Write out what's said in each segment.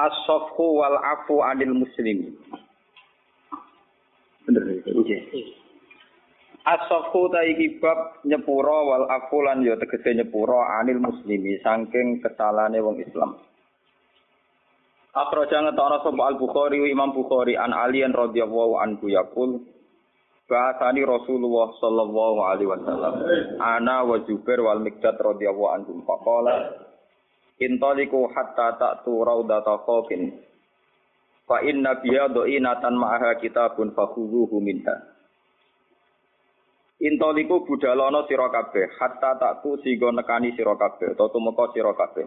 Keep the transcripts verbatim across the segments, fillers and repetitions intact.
As-safhu wal afu anil muslimin. Bener itu. Nggih. As-safhu ta iki bab nyepura wal afu lan ya tegese nyepura anil muslimi saking kesalane wong Islam. Akhraja ngatara sapa Al-Bukhari Imam Bukhari an Ali radhiyallahu anhu yaqul ba'atsani Rasulullah sallallahu alaihi wasallam ana wa Jubair wal Miqdad radhiyallahu anhum faqala intaliku hatta ta'tu raudata khofin fa inna biya do'inatan ma'aha kitabun fakhuzuhu minha intaliku budalono sira kabeh hatta ta'tu sigo nekani sira kabeh utawa tumeka sira kabeh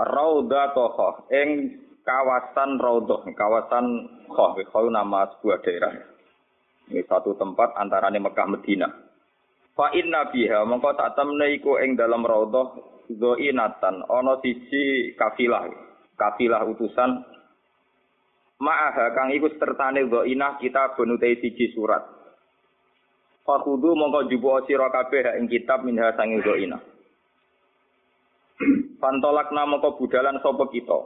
raudata khof ing kawasan raudhah kawasan khof iku nama sebuah daerah ini satu tempat antarane Mekah Madinah fa inna biha mongko tak temne iku ing dalam raudhah Zoinatan, ono siji kafilah, kafilah utusan. Ma'aha kang iku sertane zoinah kita benutai siji surat. Fakudu mongko jubo sira kabeh ing kitab minha sanging zoinah. Pantolakna mongko budalan sapa kita.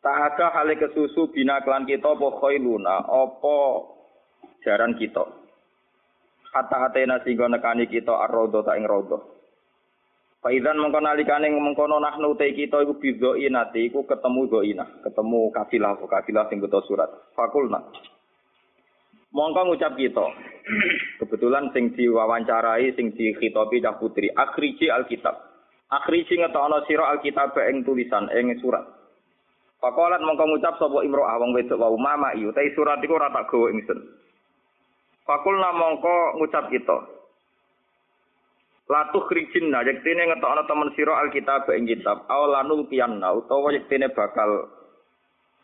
Ta'aka hale kesusu bina kelan kita apa khailuna, apa jaran kita. Hatta-hatena singgo nekani kita ar-raudha ta ing raudha. Faizan mengkonalikane mengkono nahnu te kita iku bizoinati iku ketemu zoinah, ketemu kafilah, kafilah sing ngeta surat. Fakulna. Mongko ngucap kita. Kebetulan sing diwawancarai sing dikhitopi cah putri, akhriji alkitab. Akhriji ngetokno sira alkitab ing tulisan ing surat. Fakolat mongko ngucap sapa imro'ah wong wedok wau mama iku te surat iku ora tak gawe ingsun. Fakulna mongko ngucap kita. Latuh krijinna yektene ngetokno temen sira alkitab ing kitab awalanul kiyanna utawa yektene bakal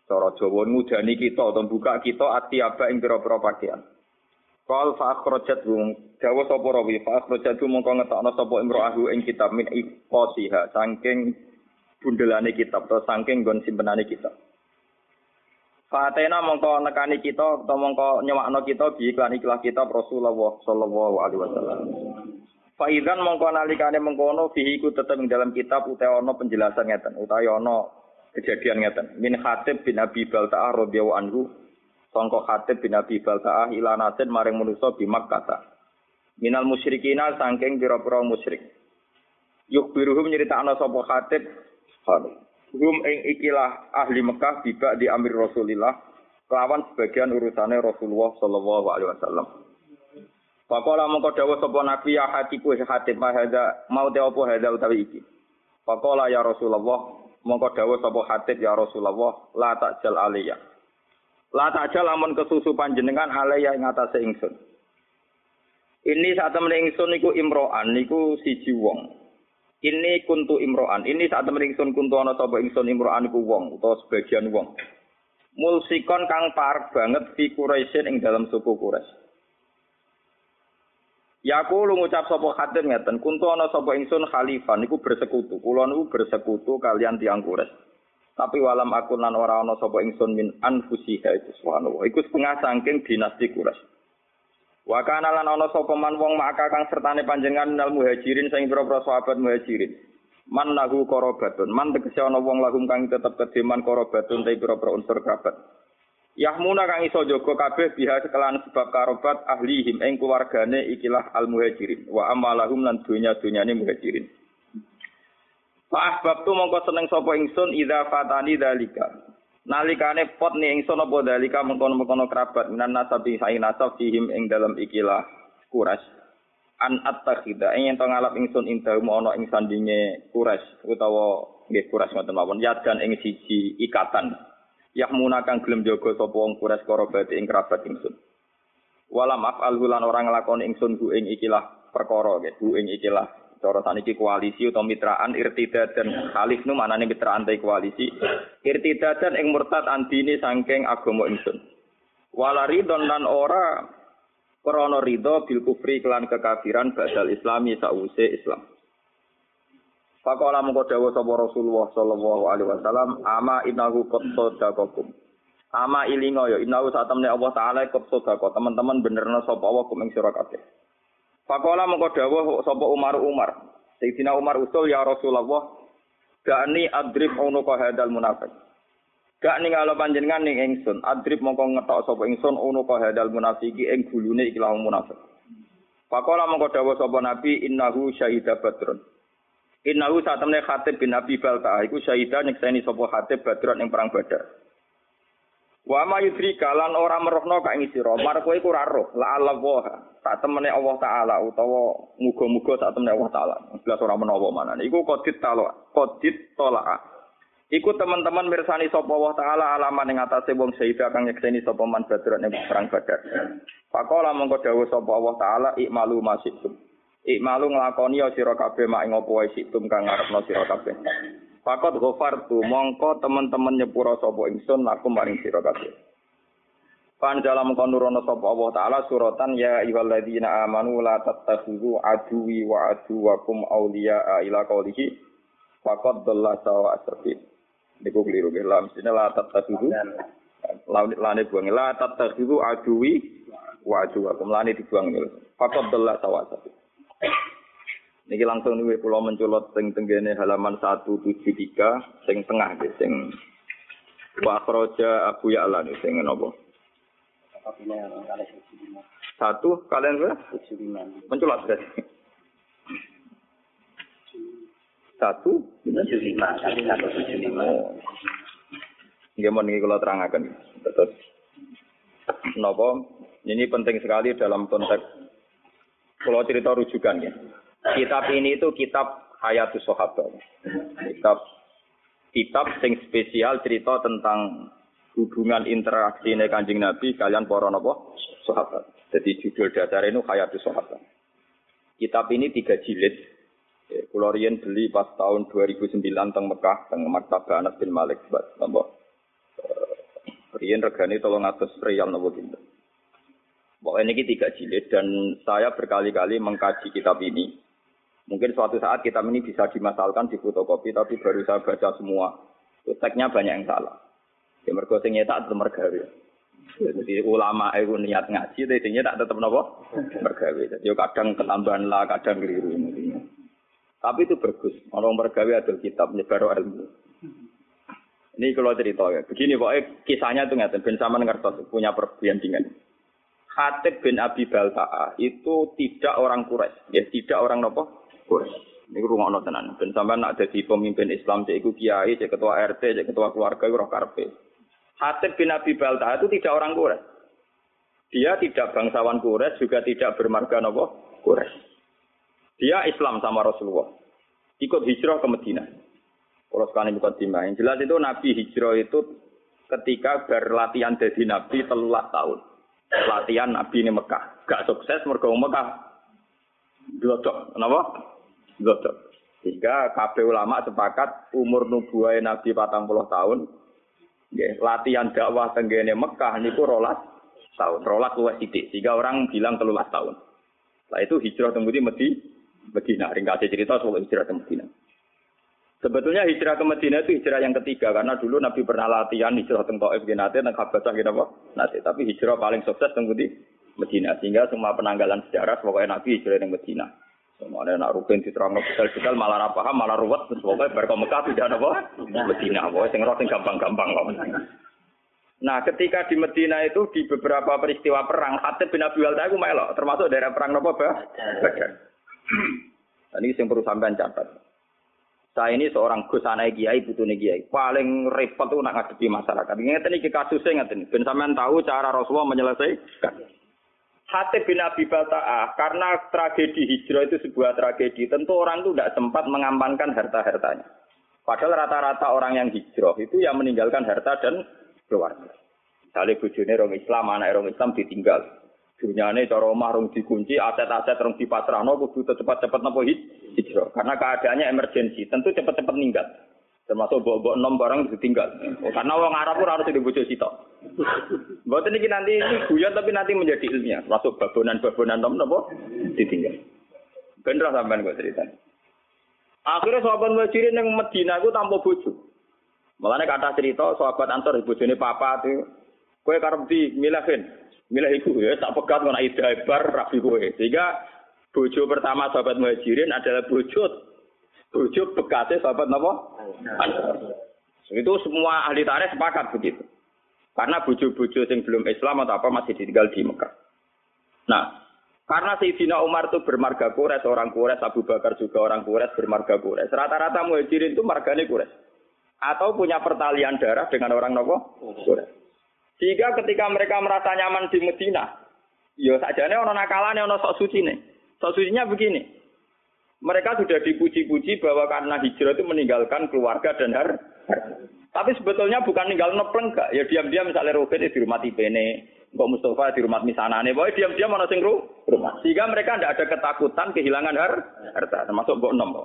cara Jawa ngudani kita utawa buka kita ati aba ing pira-pira pakaian. Qal fa akhrajat wong dawa sapa rawi fa akhrajat mongko ngetokno sapa imro'ahu ing kitab min iqasiha saking bundelane kitab utawa saking nggon simpenane kitab. Fatena mongko nekani kita utawa mongko nyewakno kita bi iklan ikhlas kitab Rasulullah sallallahu alaihi wasallam. Faizan mongko nalikane mengkono fihi ku tetep ing dalam kitab utawa ana penjelasan ngeten utawa ana kejadian ngeten min Hatib bin Abi Balta'ah radhiyallahu anhu sangka Hatib bin Abi Balta'ah ila nasin maring manusa bi Makkah minal musyrikina saking pira-pira musyrik yukhbiruhum nyritakna sapa Hatib hum ing ikilah ahli Makkah bibak di amir Rasulillah kelawan sebagian urusane Rasulullah sallallahu alaihi wasallam. Pakola mongko dawuh sapa Nabi ya hatiku Hatib mahadza mau te opo hadza utawi iki. Pakola ya Rasulullah mongko dawuh sapa Hatib ya Rasulullah la ta'jal aliyah. La ta'jal amun kesusu panjenengan aliyah ing atase ingsun. Ini sak temene ingsun niku imro'an niku siji wong. Ini kuntu imro'an. Ini sak temene ingsun kuntu ana sapa ingsun imro'an iku wong utawa sebagian wong. Mulsikon kang parep banget fi Quraisyin ing dalam suku Quraisy. Ya kulo ngucap sapa Hatib ngeten kuntu ana sapa ingsun khalifah niku bersekutu kula niku bersekutu kalian tiyang Quraisy tapi walam akun lan ora ana sapa ingsun min anfusiha itu subhanallah iku setengah saking dinasti Quraisy wa kana lan ana sapa man wong maka kang sertane panjenengan nal muhajirin sing pira-pira sahabat muhajirin man lahu qorobatun man tegese ana wong lahum kang tetep kedeman qorobatun te pira-pira unsur kerabat Yahmuna kang iso jaga kabeh biha kelan sebab karobat ahlihim ing keluargane ikilah al-muhajirin wa amalahum lan dunya-dunyane muhajirin. Fa ahbabtu mongko seneng sapa ingsun idza fatani dzalika. Nalikane pot ni ingsun apa dzalika mengkono-mengkono kerabat minan nasabi sa'i nasab fihim ing dalam ikilah Quraisy an attakhida ing ento ngalap ingsun indahum ana ing sandinge Quraisy utawa nggih Quraisy mboten mawon yadan ing siji ikatan. Yahmuna kang gelem jaga sapa wong Quraisy korobati ing kerabat ingsun. Walam af'al hulan orang nglakoni ingsun ku ing ikilah perkara nggih, ku ing ikilah Cara saniki koalisi atau mitraan irtidadan khalif nu manane mitraan ta koalisi. Irtidadan ing murtad antine saking agama ingsun. Wala ridon lan ora krana ridho bil kufri kelan kekafiran badal islami sawise Islam. Faqala moko dawuh sapa Rasulullah sallallahu alaihi wasallam, ama innahu qatsadakum. Ama ilingo ya innahu satamne Allah taala qatsadakum. Teman-teman benerna sapa wa kum ing sira kabeh. Faqala moko dawuh sapa Umar Umar. Sayyidina Umar usul ya Rasulullah, gani adrib unuka hadal munafiq. Gak ningalo panjenengan ning ingsun, adrib moko ngetok sapa ingsun unuka hadal munafiqi ing gulune iki lawan munafik. Faqala moko dawuh sapa Nabi, innahu syahida badrun. Innahu satamne Hatib bin Abi Balta'ah iku syahida nyekseni sapa Hatib badrun ing perang Badar. Wa ma yudrika lan ora merohno ka ing sira, mar kowe iku ora roh, la'allah tak temene Allah taala utawa muga-muga tak temene Allah taala. Jelas ora menawa manane. Iku qadid talak, qadid talak. Iku teman-teman mirsani sapa Allah taala alaman ing atase wong syifa kang nyekseni sapa man badran ing perang Badar. Faqala mongko dawuh sapa Allah taala ikmalu masitum. Ikmalu nglakoni ya sira kabeh mak ing apa wae situm kang ngarepno sira kabeh. Fakot ghafartu mongko teman-teman nyepura sapa ingsun lakum maring sira kabeh. Pan dalam konurono sapa Allah taala suratan ya ayyuhalladzina amanu la tattakhidhu aduwi wa aduwakum awliya'a ila qawlihi faqad dhalla sawa as-sabil. Niku keliru nggih la mestine la tattakhidhu lane buang la tattakhidhu aduwi wa aduwakum lane dibuang niku faqad dhalla sawa as-sabil. Niki langsung niku kula mencolot teng tenggene halaman seratus tujuh puluh tiga sing tengah nggih sing wa akhraja Abu Ya'la niku sing napa? Satu kalian berapa? tujuh puluh lima. Mencolot guys. Satu dengan tujuh puluh lima kali seratus tujuh puluh lima. Nggih mon niki kula terangaken. Terus napa? Ini penting sekali dalam konteks kula cerita rujukan nggih. Kitab ini itu kitab Hayatus Shohaba. Kitab kitab sing spesial cerita tentang hubungan interaksi ne Kanjeng Nabi kalian para napa sahabat. Jadi judul dasar ini Hayatus Shohaba. Kitab ini tiga jilid. Kula riyen beli pas tahun dua ribu sembilan teng Mekah, teng Maktabah Anas bin Malik. Napa? Riyen regane tiga ratus riyal napa gitu. Pokoknya ini tiga jilid dan saya berkali-kali mengkaji kitab ini. Mungkin suatu saat kitab ini bisa dimasalkan di fotokopi, tapi baru saya baca semua. Teksnya banyak yang salah. Ya mergo sing nyetak tetep mergawe. Jadi ulama iku niat ngaji, tapi sing nyetak tetep napa? Mergawe. Ya kadang ketambahan lah, kadang keliru. Tapi itu bagus. Orang mergawe adol kitab nyebar ilmu. Ini kalau cerita ya. Begini pokoknya kisahnya itu ngaten ben sampean ngertos punya perbandingan. Hatib bin Abi Balta'ah itu tidak orang Quraisy, ya tidak orang nopo Quraisy. Niku rungokno tenan. Ben sampean nak dadi pemimpin Islam cek iku kiai, cek ketua R T, cek ketua keluarga iku roh karepe. Hatib bin Abi Balta'ah itu tidak orang Quraisy. Dia tidak bangsawan Quraisy, juga tidak bermarga nopo Quraisy. Dia Islam sama Rasulullah. Ikut hijrah ke Madinah. Kalau sekali bukan timah. Yang jelas itu Nabi hijrah itu ketika berlatihan dadi Nabi telah tahun. Latihan Nabi ini Mekah. Gak sukses mergo Mekah. Glodok. Kenapa? Glodok. Sehingga kabeh ulama sepakat umur nubuwae Nabi patang puluh tahun. Nggih, latihan dakwah tenggene Mekah niku rolas tahun. Rolas luwih sithik. Sehingga orang bilang telulas tahun. Setelah itu hijrah teng Medina, Medina. Ringkase cerita soal hijrah ke Medina. Sebetulnya hijrah ke Medina itu hijrah yang ketiga karena dulu Nabi pernah latihan hijrah teng Thaif nggih nate teng Habasah nggih napa? Nate, tapi hijrah paling sukses teng pundi? Medina. Sehingga semua penanggalan sejarah pokoknya Nabi hijrah teng Medina. Semane nak rugen diterangno detail-detail malah ora paham, malah ruwet terus pokoke bar ke Mekah pindah napa? Medina. Pokoke sing ora sing gampang-gampang kok. Nah, ketika di Medina itu di beberapa peristiwa perang Hatib bin Abi Balta'ah iku melok termasuk daerah perang napa, Pak? Dan ini yang perlu sampean catat. Saya ini seorang Gus anae kiai, putune kiai. Paling repot itu nak ngadepi masyarakat. Ngeten iki kasusnya ngeten. Ben sampean tahu cara Rasulullah menyelesaikan. Hatib bin Abi Balta'ah karena tragedi hijrah itu sebuah tragedi. Tentu orang itu tidak sempat mengamankan harta-hartanya. Padahal rata-rata orang yang hijrah itu yang meninggalkan harta dan keluarga. Misalnya bojone orang Islam, anak orang Islam ditinggal. Dunyane cara omah rung dikunci, aset-aset rung dipatrahno kudu cepat-cepat napa hijrah. Karena keadaannya emergensi, tentu cepat-cepat ninggal. Termasuk mbok-mbok enom barang ditinggal. Karena wong Arab ora harus dibojo sita. Mboten iki nanti guyon tapi nanti menjadi ilmiah. Masuk babonan-babonan nom napa ditinggal. Bener sampean kok cerita. Akhirnya sahabat muhajirin yang Medina iku tanpa bojo. Makane kata cerita sahabat Ansor bojone papat iku kowe karep di milahin. Milah iku ya tak pegat ana ide bar rapi kowe. Sehingga bojo pertama sahabat muhajirin adalah bojo bojo bekate sahabat napa? Ansar. Itu semua ahli tarikh sepakat begitu. Karena bojo-bojo yang belum Islam atau apa masih ditinggal di Mekah. Nah, karena Sayyidina Umar itu bermarga Quraisy, orang Quraisy, Abu Bakar juga orang Quraisy, bermarga Quraisy. Rata-rata muhajirin itu margane Quraisy. Atau punya pertalian darah dengan orang napa? Quraisy. Jika ketika mereka merasa nyaman di Medina, ya sajane ana nakalane ana sok sucine. Sok sucinya begini. Mereka sudah dipuji-puji bahwa karena hijrah itu meninggalkan keluarga dan harta. Tapi sebetulnya bukan ninggal nepleng gak, ya diam-diam misalnya Ruben di rumah Tibene, Mbok Mustofa di rumah misanane, pokoke diam-diam ana sing rumah. Sehingga mereka tidak ada ketakutan kehilangan harta, termasuk Mbok Nom.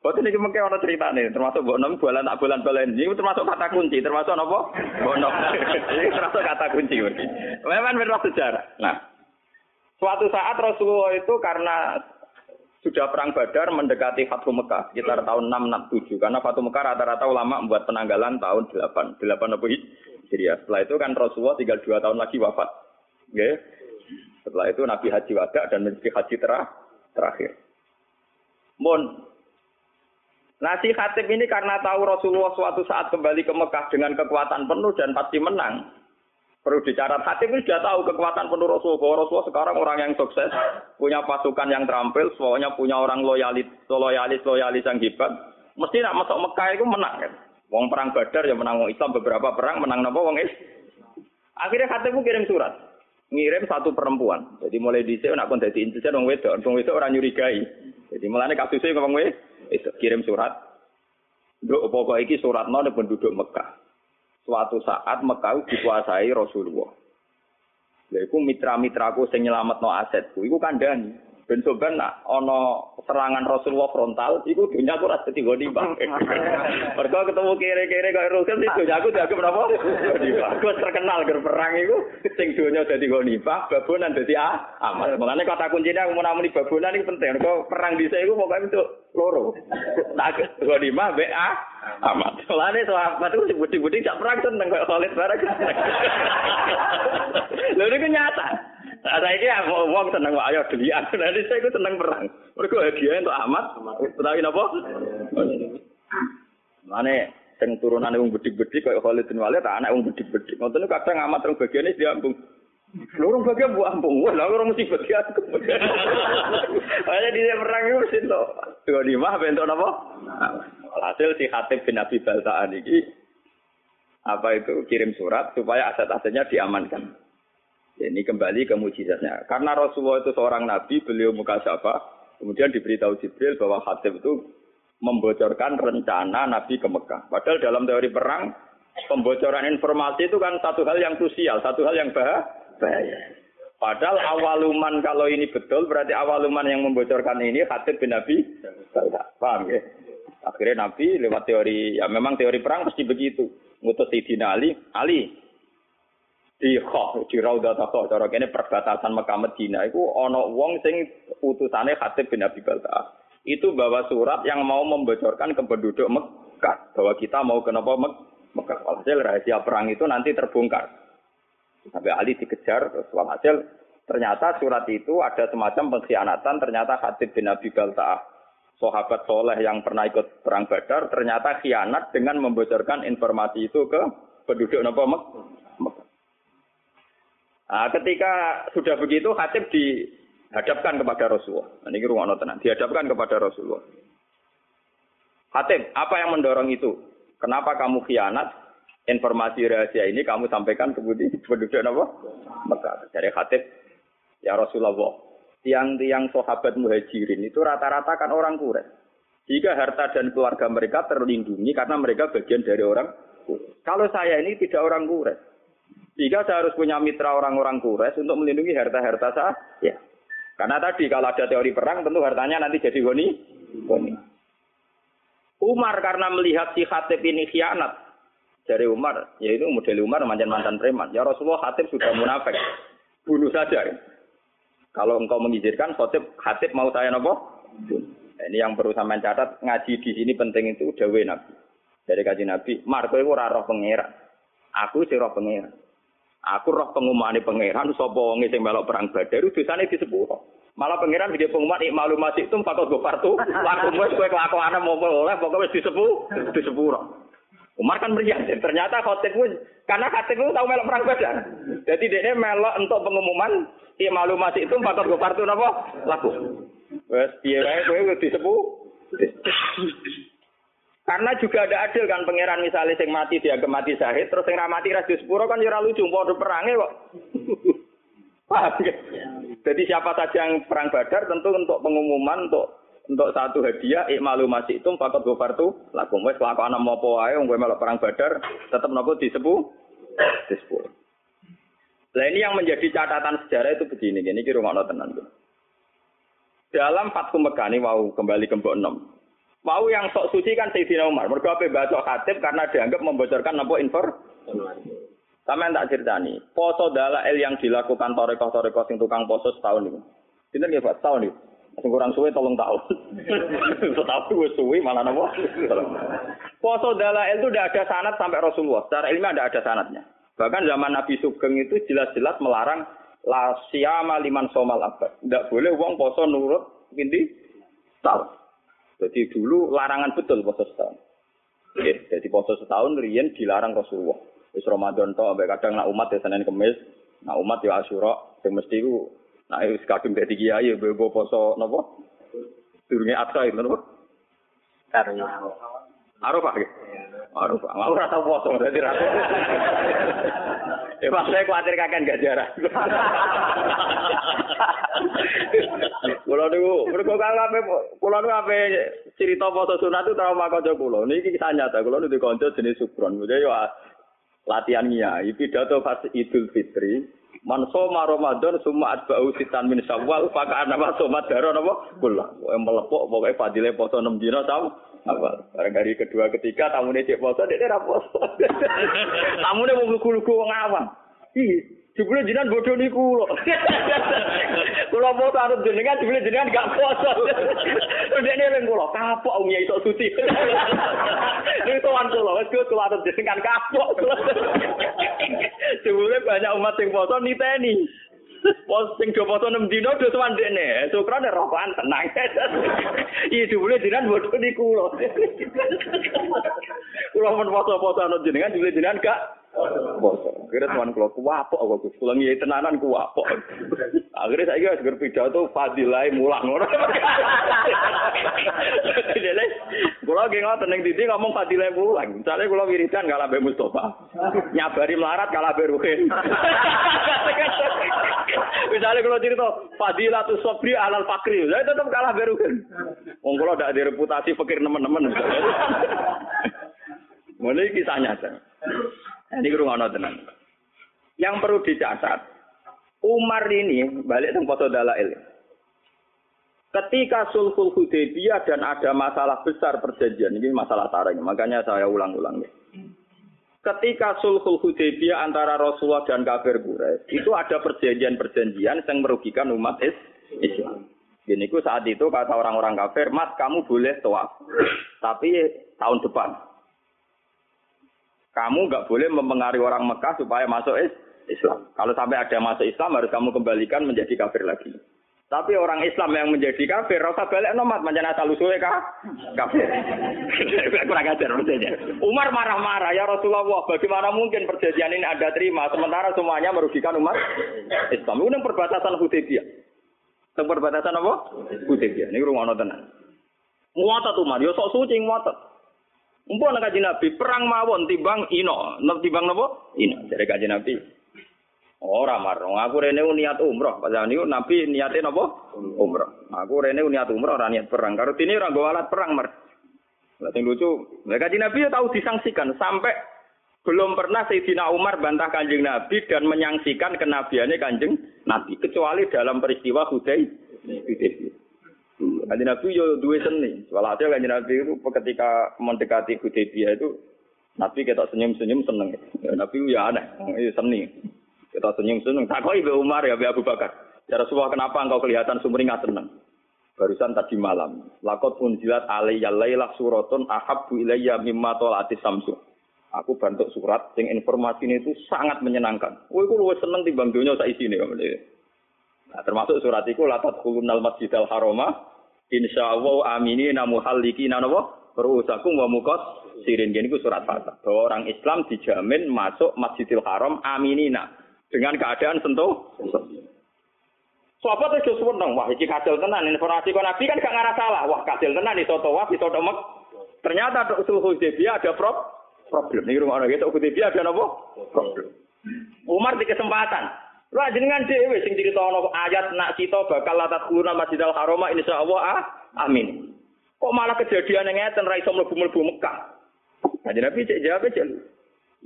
Boten iki mengke ana critane, termasuk Mbok Nom bolan tak bolan-bolan. Iki termasuk kata kunci, termasuk napa? Mbok Nom. Iki termasuk kata kunci iki. Memang benar sejarah. Nah, suatu saat Rasulullah itu karena sudah perang Badar mendekati Fathu Mekah sekitar tahun enam enam tujuh karena Fathu Mekah rata-rata ulama membuat penanggalan tahun delapan delapan apa Hijriah. Setelah itu kan Rasulullah tinggal dua tahun lagi wafat. Nggih. Setelah itu Nabi haji wada dan Nabi haji terah, terakhir. Mun Nasi Khatib ini karena tahu Rasulullah suatu saat kembali ke Mekah dengan kekuatan penuh dan pasti menang. Perlu dicatat, Khatib ini sudah tahu kekuatan penuh Rasulullah. Rasulullah sekarang orang yang sukses, punya pasukan yang terampil, semuanya punya orang loyalis, loyalis, loyalis yang hebat. Mesti nak masuk Mekah itu menang kan. Wong perang Badar ya menang, wong Islam beberapa perang menang napa wong Islam. Akhirnya Khatib itu kirim surat, ngirim satu perempuan. Jadi mulai dhisik nak kon dadi intelijen wong wedok, wong wedok ora nyurigai. Jadi mulane kasusnya wong wedok itu kirim surat. Nduk pokok iki suratno ning penduduk Mekah. Suatu saat Mekah dikuasai Rasulullah. Lha iku mitra-mitraku sing nyelametno asetku iku kandhani. Ben soben nak ana serangan Rasulullah frontal iku dunyaku ora dadi gonimbang. Mergo ketemu kere-kere kok Rasul iku dunyaku dianggep napa? Gonimbang. Wis terkenal ger perang iku sing dunya dadi gonimbang, babonan dadi amal. Mulane kata kuncine aku menamuni babonan iki penting. Mergo perang dhisik iku pokoke entuk loro. Tak gonimbang be a amal. Mulane sahabat iku budi-budi gak perang seneng kok Khalid bareng. Lha niku nyata. Saiki aku wong seneng wae ayo delian. Dadi saya iku seneng perang. Mergo hadiah entuk Ahmad, utawi napa? Mane teng turunane wong bedik-bedik kaya Khalid bin Walid anak wong bedik-bedik. Ngoten kadang Ahmad rong bagiane diambung. Lurung bagian mbok ambung. Wah, lha ora mesti bagian. Ayo dise perang iku mesti to. Dua limah bentuk napa? Hasil si Hatib bin Abi Balta'ah iki apa itu kirim surat supaya aset-asetnya diamankan. Ini kembali ke mujizatnya. Karena Rasulullah itu seorang nabi, beliau mukasyafah, kemudian diberitahu Jibril bahwa Khatib itu membocorkan rencana Nabi ke Mekah. Padahal dalam teori perang, pembocoran informasi itu kan satu hal yang krusial, satu hal yang bahaya. Padahal awaluman kalau ini betul, berarti awaluman yang membocorkan ini Khatib bin Nabi. Paham ya? Akhirnya Nabi lewat teori, ya memang teori perang mesti begitu. Ngutus Sayyidina Ali, Ali. Di Khoh, di Raudatul Khoh, cara kene perbatasan Mekah Medina iku ana wong sing utusane Hatib bin Abi Balta'ah. Itu bawa surat yang mau membocorkan ke penduduk Mekah bahwa kita mau kenapa Mekah. Walhasil rahasia perang itu nanti terbongkar. Sampai Ali dikejar, terus walhasil ternyata surat itu ada semacam pengkhianatan, ternyata Hatib bin Abi Balta'ah, sahabat soleh yang pernah ikut perang Badar, ternyata khianat dengan membocorkan informasi itu ke penduduk napa Mekah. Nah, ketika sudah begitu, Khatib dihadapkan kepada Rasulullah. Ini ruang notenan. Dihadapkan kepada Rasulullah. Khatib, apa yang mendorong itu? Kenapa kamu khianat? Informasi rahasia ini kamu sampaikan ke penduduk apa? Mekah. Dari Khatib, ya Rasulullah. Tiang-tiang sahabat muhajirin itu rata-rata kan orang Quraisy. Jika harta dan keluarga mereka terlindungi karena mereka bagian dari orang Quraisy. Kalau saya ini tidak orang Quraisy. Sehingga saya harus punya mitra orang-orang Quraisy untuk melindungi harta-harta saya. Ya. Karena tadi kalau ada teori perang tentu hartanya nanti jadi goni. goni. Umar karena melihat si Hatib ini khianat dari Umar, yaitu model Umar mantan-mantan preman. Ya Rasulullah, Hatib sudah munafik. Bunuh saja. Ya. Kalau engkau mengizinkan Hatib, Hatib mau saya nopo? Ini yang perlu sampean catat, ngaji di sini penting itu dawuh Nabi. Dari kaji Nabi, "Mar kowe ora roh pangeran. Aku sing roh pangeran." Aku roh pengumumannya pangeran, sapa wonge sing melok perang Badar dosane disepuro. Malah pangeran gede pengumuman ik malumasi itu fakot gopartu, laku wis kowe kelakuane mau oleh pokoke wis disepu, disepuro. Umar kan meriah, ternyata Khatib wis karena Khatib tahu melok perang Badar. Jadi dhekne melok entuk pengumuman ik malumasi itu fakot gopartu napa? Laku. Wis piye wae kowe wis disepu. Karena juga ada adil kan pangeran misalnya sing mati dia mati syahid terus sing ra mati ra disepuro kan yo ora lucu padha perange kok. Paham ya? Jadi siapa saja yang perang Badar tentu untuk pengumuman untuk untuk satu hadiah ikmalu masitum faqad ghafartu lakum wis lakone mopo wae wong kowe melok perang Badar tetep nopo disepu disepuro. Lah ini yang menjadi catatan sejarah itu begini gini iki rungokno tenan. Dalam Fathu Megani wau kembali ke Mbok Enom. Mau yang sok suci kan Sayyidina Umar. Mergo ape bacok Khatib karena dianggap membocorkan apa informasi. Sama yang tak ceritani. Poso dalail yang dilakukan tarekah-tarekah sing tukang poso setahun niku. Pinten nggih, Pak? Setahun niku. Sing kurang suwe tolong tahun. Setahun wis suwe malah napa? Poso dalail itu tidak ada sanad sampai Rasulullah. Secara ilmiah tidak ada sanadnya. Bahkan zaman Nabi Sugeng itu jelas-jelas melarang la siyama liman somal abad. Tidak boleh wong poso nurut pindi tahun. Jadi dulu larangan betul poso setahun. Oke, jadi poso setahun riyen dilarang Rasulullah. Wis Ramadan to ambek kadang nak umat ya Senin Kamis, nak umat ya Asyura, sing mesti ku nak wis kadung dadi kiai ya mbok poso napa? Durunge Adha itu napa? Karena Arafah. Arafah. Aku ora tau poso dadi ra. Eh Pak, saya khawatir kakek gak jarah. Kulo niku, mergo kalame kulo niku ape cerita poso sunat itu trauma kanca kulo. Niki kisah nyata, kulo niku kanca jenis Sukron. Kuwi yo latihan nyai pidato pas Idul Fitri. Manso Ramadan summa atba'u sitan min Syawal faka ana masoma daro napa kula. Melepok pokoke fadile poso enam dina tau. Apa barang hari kedua ketiga tamune cek poso dek ora poso. Tamune mung lugu-lugu wong awam. Ih, jebule jenengan bodho niku lho. Kula poso arep jenengan jebule jenengan gak poso. Ndekne leng kula kapok wong iso suci. Niku tuan kula wis kula arep jenengan kapok. Jebule banyak umat sing poso niteni. Posting do foto enam dino do tuan dene, syukur nek rokokan tenang. Iki dhewe jenengan bodho niku lho. Kula men foto-foto ana jenengan dhewe jenengan gak foto. Kira tuan kula kuwapok kok Gus, kula ngiyi tenanan kuwapok. Akhire saiki wis pidato fadilah mulang ngono. Dene kula ki ngoten ning titik ngomong fadilah mulang. Misale kula wiridan kalah Mbah Mustofa. Nyabari melarat kalah Mbah Ruhin. Misalnya kalau cerita Fadilatul Khasyi alal fakri, saya tetap kalah berukan. Wong kalau tidak ada reputasi pikir teman-teman. Mulai kisahnya saja. Ini kurang ono tenan. Yang perlu dicatat, Umar ini balik teng poso dalail. Ketika Sulhul Hudaibiyah dan ada masalah besar perjanjian ini masalah tarang, makanya saya ulang-ulang nih. Ketika Sulhul Hudaibiyah antara Rasulullah dan kafir Quraisy, itu ada perjanjian-perjanjian yang merugikan umat Islam. Gini ku saat itu kata orang-orang kafir, "Mas, kamu boleh tawaf, tapi tahun depan. Kamu enggak boleh mempengaruhi orang Mekah supaya masuk Islam. Kalau sampai ada masuk Islam harus kamu kembalikan menjadi kafir lagi. Tapi orang Islam yang menjadi kafir, rasa balik nomat macam asal usulnya kah? Kafir. Kurang ajar maksudnya. Umar marah-marah, "Ya Rasulullah, bagaimana mungkin perjanjian ini Anda terima sementara semuanya merugikan umat Islam?" Ini perbatasan Hudaibiyah. Ini perbatasan apa? Hudaibiyah. Ini rumah tenan. Muatat Umar, ya sok suci muatat. Mumpun nak kaji Nabi perang mawon timbang ino, timbang nopo ino. Jadi kaji Nabi. Ora marung, aku rene niat umroh. Padahal niku Nabi niate napa? Umroh. Aku rene niat umroh ora niat perang. Karo dene ora nggawa alat perang, Mas. Lah sing lucu, mereka Nabi ya tahu disangsikan sampai Belum pernah Sayyidina Umar bantah Kanjeng Nabi dan menyangsikan kenabiannya Kanjeng Nabi. Kecuali dalam peristiwa Hudaibiyah. Kanjeng Nabi yo duwe seni. Walhasil Kanjeng Nabi itu ketika mendekati Hudaibiyah itu Nabi ketok senyum-senyum seneng. Ya, Nabi ya aneh, seni. Ketok senyum-senyum. Takoki Mbah Umar ya Mbah Abu Bakar. Ya Rasulullah, kenapa engkau kelihatan sumringah seneng? Barusan tadi malam. Laqad unzilat alaiyal lailah suratun ahabbu ilayya mimma tola'atis samsu. Aku bantuk surat yang informasinya itu sangat menyenangkan. Wah, aku luwes seneng timbang dunia saisine. Nah, termasuk surat itu latat khulunal masjidal haroma insyaallah aminina muhallikina wa ru'usakum wa muqassirin. Ini surat Fatah. Bahwa orang Islam dijamin masuk Masjidil Haram aminina dengan keadaan sentuh. Sobat itu seneng, wah iki kasil tenan informasi kok Nabi kan gak ngarah salah. Wah, kasil tenan iso tawaf, iso demek. Ternyata Sulhul Hudaibiyah ada prop problem nih rumah orang itu Hudaibiyah ada apa? Problem. Umar di kesempatan. Lah jenengan dhewe sing critono ayat nak kita bakal latat kuluna Masjidil Haram insyaallah ah, amin. Kok malah kejadian ngeten ra iso mlebu-mlebu Mekah. Kanjeng Nabi cek jawab cek.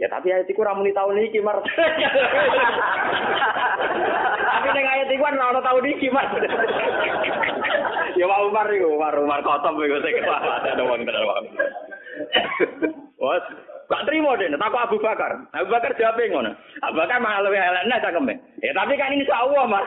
Ya tapi ayat iku ra muni taun iki, Mar. Tapi ning ayat iku kan ana taun iki, Mar. Ya Pak Umar iku, Umar Umar kotom iku sing ada wong tenan wae. Wes, gak terima dene, takok Abu Bakar. Abu Bakar jawab ngono. Abu Bakar malah luwih elekne cakeme. Ya tapi kan ini insyaallah, Mas.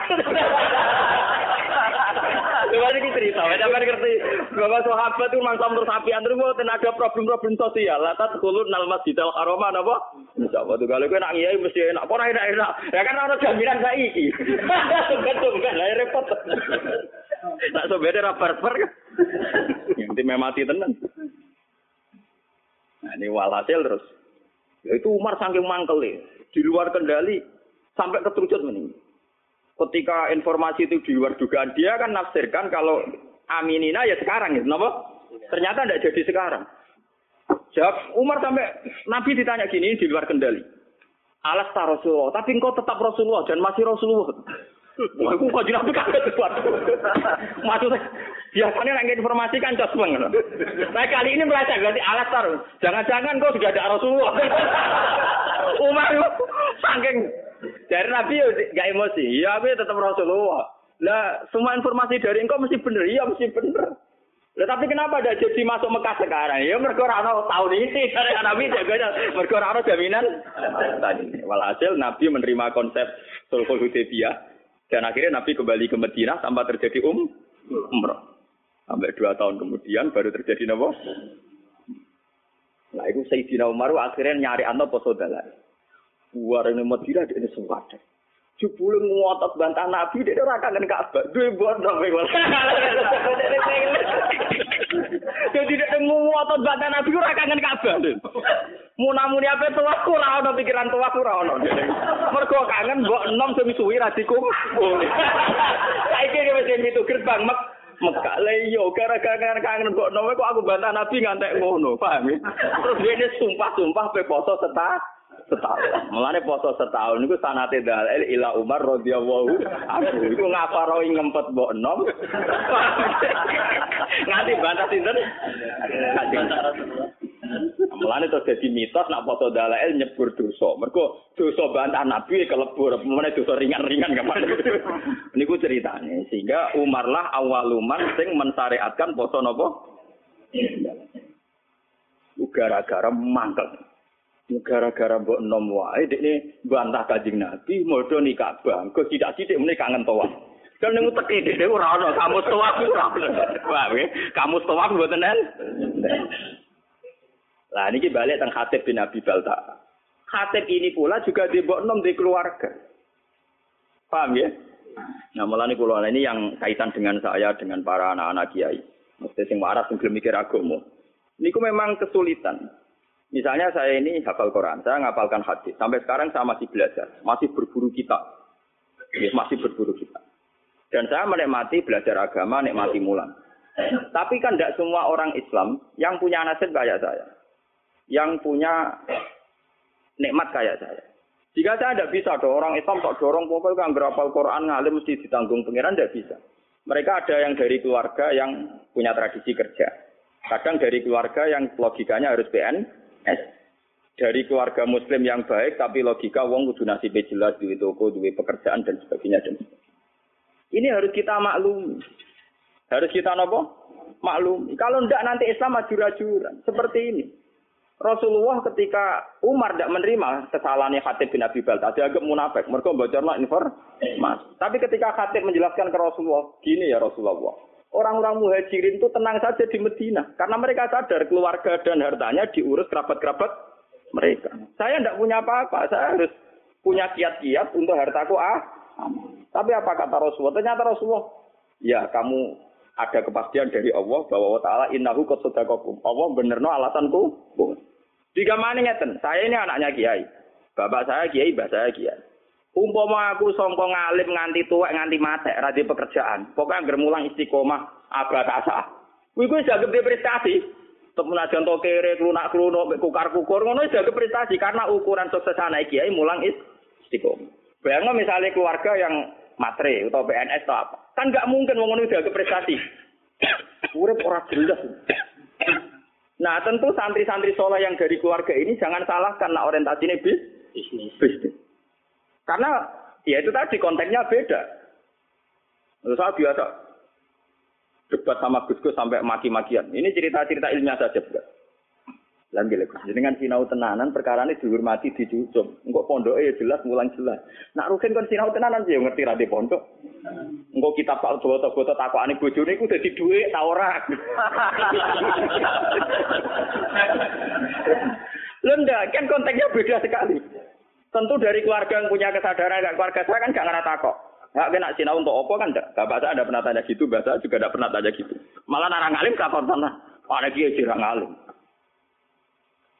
Coba iki cerita, sampeyan ngerti. Bapak sahabat itu mangsa terus apian terus ada problem-problem sosial. Latat khulun nal Masjidil Haram apa? Insyaallah tuh kalau kowe nak ngiyai mesti enak, ora enak-enak. Ya kan ana jaminan saiki. Betul kan, lha repot. Tak sobere ra barbar kan. Inti mati tenan. Nah, ini walhasil terus. Ya, itu Umar saking mangkel ya. Di luar kendali sampai keterucut mending. Ketika informasi itu di luar dugaan dia kan nafsirkan kalau aminina ya sekarang ya, kenapa? Ternyata tidak jadi sekarang. Jawab Umar sampai Nabi ditanya gini di luar kendali. Alas ta Rasulullah, tapi engkau tetap Rasulullah dan masih Rasulullah. Wah, aku kok jadi kaget sesuatu. Maksudnya, biasanya orang informasi kan cosmeng. Nah, kali ini merasa ganti alat taruh. Jangan-jangan kok sudah ada Rasulullah. Umar itu saking dari Nabi gak emosi. Ya, tapi tetap Rasulullah. Lah, semua informasi dari engkau mesti bener. Iya, mesti bener. Lah, tapi kenapa ada jadi masuk Mekah sekarang? Ya, mergo ora ana taun iki. Karena Nabi jaganya, mergo ora ana jaminan. Walhasil, Nabi menerima konsep Sulhul Hudaibiyah. Dan akhirnya Nabi kembali ke Madinah tanpa terjadi um, umroh. Sampai dua tahun kemudian baru terjadi nabo. Nah itu Sayyidina Umar akhirnya nyari anak posodala. Buar ini Madinah ini semua ada. Jepulung ngotot bantah Nabi, dia orang kangen Ka'bah. Dua bulan sampai malam. Dia tidak ngotot bantah Nabi, orang kangen Ka'bah. Muna-muni apa itu aku lah, ada pikiran tua aku lah. Mereka kangen, buat enam semi suwi radikum. Saya kira itu gerbang Mekah. Leyo, gara-gara kangen buat enam, aku bantah Nabi ngantek ngono, paham ya? Terus dia sumpah-sumpah peposo setah. Setahun. Mulane poso setahun niku sanate dalil ila Umar radhiyallahu anhu. Iku ngaparo ngempet mbok enom. Nganti bantah sinten? Mulane to dadi mitos nek poso dalil nyebur dosa. Mergo dosa bantah Nabi kelebur, meneh dosa ringan-ringan kemarin. Niku ceritane. Sehingga Umarlah awaluman sing mensyariatkan poso napa? Gara-gara mangkel. Gara-gara mbok enom wae dekne bantah Kanjeng Nabi modho ning Ka'bah. Kok sithik-sithik meneh kangen tawaf. Kan ning uteke dhewe ora ana kamus tawaf ora bener. Wah, kamus tawaf mboten en. Lah niki balik teng Hatib bin Abi Balta'ah. Hatib ini pula juga di mbok enom di keluarga. Paham ya? Nah, malah niku lho ini yang kaitan dengan saya dengan para anak-anak kiai. Mesti sing waras sing gelem mikir agama. Niku memang kesulitan. Misalnya saya ini hafal Quran, saya ngapalkan hadis. Sampai sekarang saya masih belajar, masih berburu kitab, masih berburu kitab. Dan saya menikmati belajar agama, nikmati mulan. Tapi kan tidak semua orang Islam yang punya nasib kayak saya, yang punya nikmat kayak saya. Jika saya tidak bisa, do orang Islam tak dorong pokoknya nggak hafal Quran, ngalim mesti ditanggung pengiran, tidak bisa. Mereka ada yang dari keluarga yang punya tradisi kerja, kadang dari keluarga yang logikanya harus P N S. dari keluarga muslim yang baik, tapi logika wong kudu nasibe jelas, duwe toko, duwe pekerjaan dan sebagainya dan sebagainya. Ini harus kita maklum. Harus kita nopo? Maklum. Kalau ndak nanti Islam ajur-ajuran seperti ini. Rasulullah ketika Umar tidak menerima kesalahannya Hatib bin Abi Balta'ah, dianggap munafik. Mereka bocorlah informasi. Tapi ketika Hatib menjelaskan ke Rasulullah, gini ya Rasulullah, orang-orang muhajirin itu tenang saja di Medina, karena mereka sadar keluarga dan hartanya diurus kerabat-kerabat mereka. Saya tidak punya apa-apa, saya harus punya kiat-kiat untuk hartaku. Ah, tapi apa kata Rasulullah? Ternyata Rasulullah, ya kamu ada kepastian dari Allah bahwa Ta'ala innahu qasadaqakum. Allah benerno alasanku. Tiga mane ngeten, saya ini anaknya kiai. Bapak saya kiai, mbah saya kiai. Umpama aku sangka ngalim nganti tuwek nganti matek ra di pekerjaan, pokoke anggere mulang istiqomah abad asah. Kuwi kuwi jagep prestasi. Temen contoh kere klunak-klunuk mek kukar-kukur ngono jagep prestasi karena ukuran sukses anak kiai mulang istiqomah. Bayangno misalnya keluarga yang matre atau P N S atau apa. Kan enggak mungkin wong ngono jagep prestasi. Urip ora jelas. Nah, tentu santri-santri soleh yang dari keluarga ini jangan salah karena orientasinya bis, bisnis. bisnis. Karena ya itu tadi kontennya beda. Terus saya biasa debat sama Gus Gus sampai maki-makian. Ini cerita-cerita ilmiah saja, Bro. Lah ngene kok jenengan sinau tenanan perkarane dihormati dicucuk. Engko pondoke ya jelas mulang jelas. Nak rugen kon sinau tenanan ya ngerti ra ndek pondok. Engko kitab tak boto-boto takokane bojone iku dadi dhuwit ta ora. Lha kan konteksnya beda sekali. Tentu dari keluarga yang punya kesadaran, enggak keluarga saya kan enggak ngerata kok. Enggak kena sinau untuk apa kan enggak. Bapak saya enggak pernah tanya gitu, bapak saya juga enggak pernah tanya gitu. Malah narang alim kapan pernah. Ana kiye jirang alim.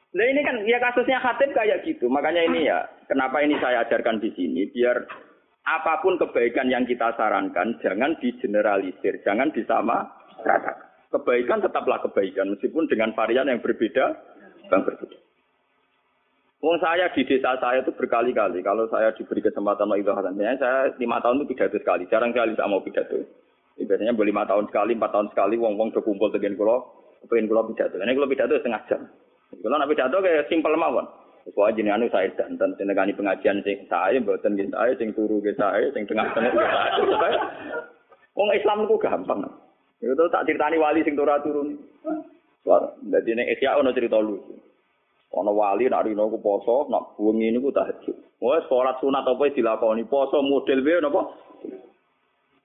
Nah ini kan ya kasusnya Hatib kayak gitu, makanya ini ya kenapa ini saya ajarkan di sini biar apapun kebaikan yang kita sarankan jangan digeneralisir, jangan disamaratakan. Kebaikan tetaplah kebaikan meskipun dengan varian yang berbeda, yang berbeda. Wong saya di desa saya itu berkali-kali kalau saya diberi kesempatan itu katanya saya lima tahun itu pidato sekali, jarang kali saya mau pidato. Biasanya boleh lima tahun sekali, empat tahun sekali, wong-wong do kumpul tegen kula, kepengin kula pidato. Ini kula pidato setengah jam. Kalau nabi jatuh kayak simpel mawon. Soal jenis anu saya dan tenegani pengajian saya, buatan jenis saya, sing turu saya, sing tengah tengah saya. Wong Islam itu gampang. Itu tak ceritani wali sing turah turun. Soal dari neng Ihya ono cerita lu. Ono wali nak rino ku poso, nak wengi niku tahajud. Wah, sholat sunat apa dilakoni poso model be napa?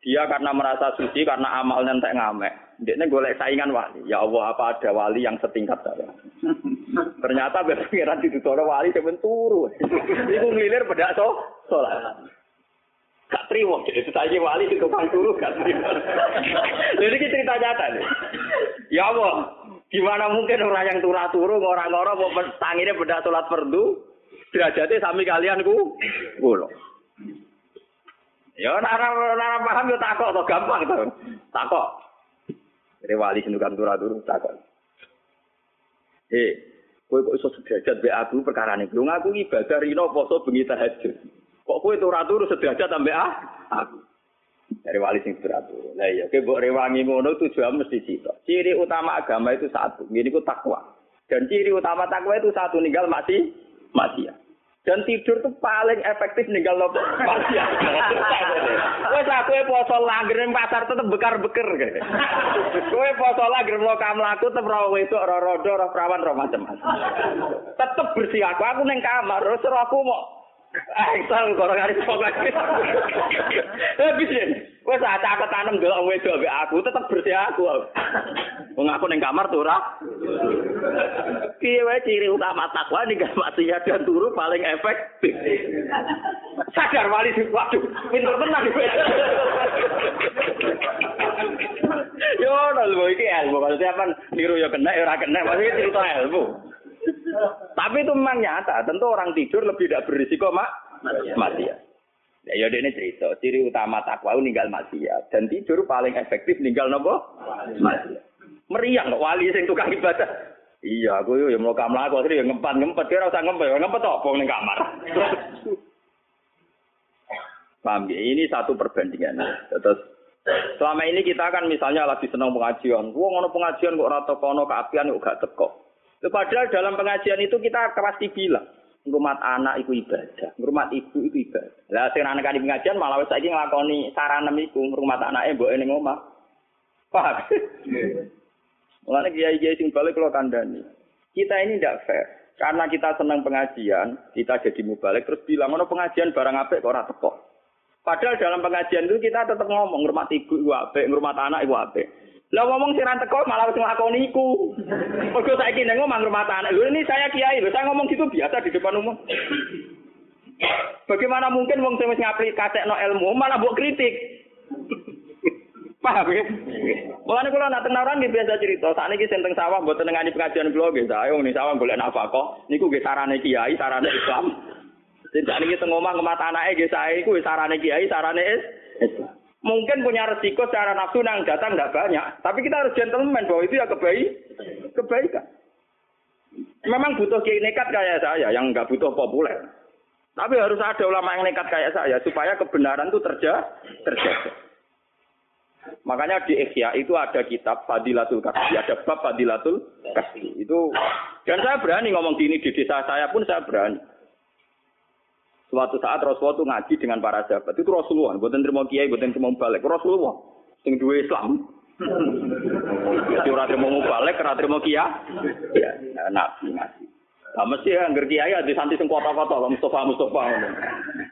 Dia karena merasa suci karena amalnya entek ngamek. Ndekne golek saingan wali. Ya Allah, apa ada wali yang setingkat saya? Ternyata berpikiran ditutur wali sampean turu. Iku nglilir bedak so salat. Gak trimo dhewe saiki wali sing tukang turu gak trimo. Jadi iki cerita nyata. Ya Allah, gimana mungkin orang yang turah turu ngora-ngora kok tangine bedak salat fardu derajate sami kalian ku ngono. Ya ora paham yo takok to gampang to. Takok. Dere wali sendukan turu-turu takok. Eh, kowe kok iso sederajat mbek aku perkarane. Lho aku ibadah rino poso bengi tahajud. Kok kowe turu-turu sederajat ambek ah? Aku. Dere wali sing turu-turu. Lah iya kowe mbok rewangi ngono tujuan mesti cita. Ciri utama agama itu satu, niku takwa. Dan ciri utama takwa itu satu ninggal mati maksiat. Dan tidur tuh paling efektif ninggal nopo maksiat. Wes aku poso langger pasar tetep bekar-beker kene. Kowe poso langger loka mlaku tetep ora wedok, ora rodo, ora prawan, ora macam-macam. Tetep bersih aku, aku ning kamar, terus aku mau angsal karo karo pokoke. Eh piye? Wes aku tanem delok wedok mbek aku tetep bersih aku. Wong aku ning kamar tuh ora. Piye wae ciri utama takwa ninggal maksiat dan turu paling efektif. Sadar wali sing waduh, pinter tenan iki. Yo lho iki ilmu, kalau sampean niru yo kena yo ora kena, maksudnya cerita ilmu. Tapi itu memang nyata, tentu orang tidur lebih tidak berisiko mak maksiat. Ya yo dene cerita, ciri utama takwa ninggal maksiat dan tidur paling efektif ninggal nopo? Maksiat. Meriang kok wali sing tukang ibadah. Iya, aku yo mloka mlaku terus yo ngempet-ngempet, ora usah ngempet, ngempet to bong ning kamar. Paham ya? Ini satu perbandingan. Terus selama ini kita kan misalnya lagi seneng pengajian, wong ana pengajian kok ora tekono keapian kok gak teko. Padahal dalam pengajian itu kita pasti bilang, ngurmat anak itu ibadah, ngurmat ibu itu ibadah. Lah sing anak di pengajian malah wis saiki nglakoni saranem iku ngurmat anake mbok ning omah. Paham? Mulane kiai-kiai sing balik kula kandhani. Kita ini ndak fair. Karena kita senang pengajian, kita jadi mubalek terus bilang ono pengajian barang apik kok ora teko. Padahal dalam pengajian itu kita tetap ngomong ngurmat ibu iku apik, ngurmat anak iku apik. Lah ngomong siran teko malah wis nglakoni iku. Mergo saiki ning omah ngurmat anak. Lho ini saya kiai, lho saya ngomong gitu biasa di depan umum. Bagaimana mungkin wong sing wis ngaplikasekno ilmu malah mbok kritik. Paham ya? Mulane kula nak tenaran nggih biasa cerita, sakniki sing teng sawah mboten nengani pengajian kula nggih sae wong ning sawah golek nafkah niku nggih sarane kiai, sarane Islam. Sing sakniki teng omah ngemat anake nggih sae iku sarane kiai, sarane Islam. Mungkin punya resiko secara nafsu nang datang ndak banyak, tapi kita harus gentleman bahwa itu ya kebaik, kebaikan. Memang butuh kiai nekat kayak saya yang enggak butuh populer. Tapi harus ada ulama yang nekat kayak saya supaya kebenaran itu terja, terjaga. Makanya di Ihya itu ada kitab Fadilatul Khasyi, ada bab Fadilatul Khasyi. Itu dan saya berani ngomong gini di desa saya pun saya berani. Suatu saat Rasulullah itu ngaji dengan para sahabat. Itu Rasulullah, bukan terima kiai, bukan terima balik. Rasulullah yang dua Islam. Jadi orang terima balik, orang terima kiai. Ya, nabi ngaji. Nah, mesti ya, ngger kiai ada santri sing kota-kota, Pak Mustafa Mustafa.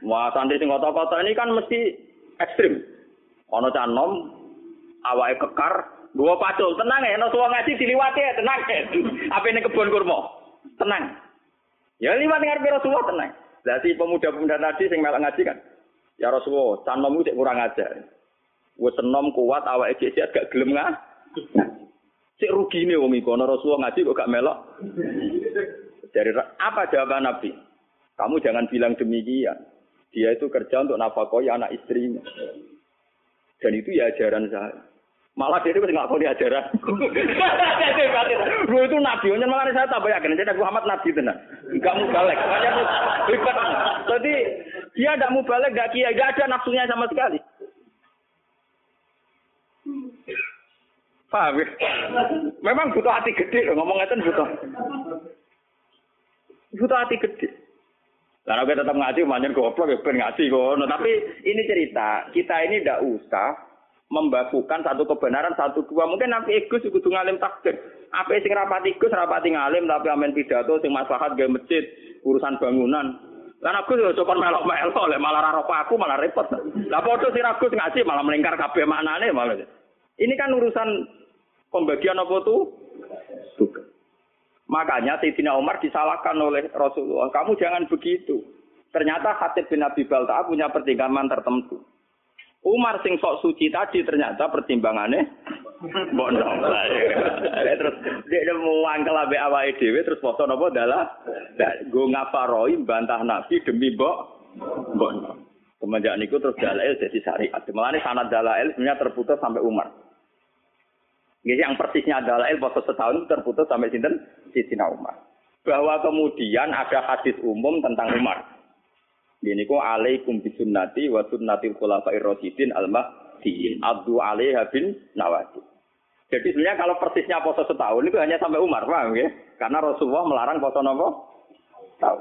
Wah, santri sing kota-kota ini kan mesti ekstrim. Ono cah nom, awake kekar, gua pacul, tenang ya, ono suwa ngaji diliwati ya, tenang ya. Apene kebon kurma. Tenang. Ya liwat ngarepe Rasulullah tenang. Lah si pemuda-pemuda tadi sing melok ngaji kan. Ya Rasulullah, cah nommu sik kurang ajar. Wis enom kuat awake dhisik gak gelem ngah. Sik rugine wong iku ono Rasulullah ngaji kok gak melok. Dari apa jawaban Nabi? Kamu jangan bilang demikian. Dia itu kerja untuk nafkahi anak istrinya. Dan itu ya ajaran saya. Malah dia itu nggak tahu dia ajaran. Lu itu Nabi. Malah saya tambah yakin. Jadi Muhammad Nabi itu nggak mubalek. Jadi dia nggak mubalek, nggak kiai, nggak ada nafsunya sama sekali. Paham? Memang butuh hati gede. Ngomongnya itu butuh. Butuh hati gede. Karena kita tetap ngaji, manjen goblok, ya ben ngaji kono. Tapi ini cerita, kita ini tidak usah membakukan satu kebenaran, satu dua. Mungkin nanti igus kudu ngalim takdir. Apa sing rapati igus, rapati ngalim, tapi amen pidato, sing maslahat gawe masjid, urusan bangunan. Lan aku yo sopan melok-melok, lek malah ra ropa aku malah repot. Lah padha sing ragus ngaji malah melingkar kabeh maknane malah. Ini kan urusan pembagian apa tuh? Tugas. Makanya Sayyidina Umar disalahkan oleh Rasulullah. Kamu jangan begitu. Ternyata Hatib bin Abi Balta'ah punya pertimbangan tertentu. Umar sing sok suci tadi ternyata pertimbangannya bodoh. Terus dia mau angkel abe awal dewi terus foto nopo adalah gue ngaparoi bantah nabi demi bok bodoh. Semenjak niku terus dalail jadi syariat. Malah ini sanad dalail sebenarnya terputus sampai Umar. Jadi yang persisnya adalah el proses setahun terputus sampai sinten Sayyidina Umar. Bahwa kemudian ada hadis umum tentang Umar. Ini ku alaikum bisunnati wa sunnatil khulafa'ir rasyidin al-mahdiyyin abdu alaiha bin nawajib. Jadi sebenarnya kalau persisnya proses setahun itu hanya sampai Umar, paham ya? Karena Rasulullah melarang puasa nopo? Tahu.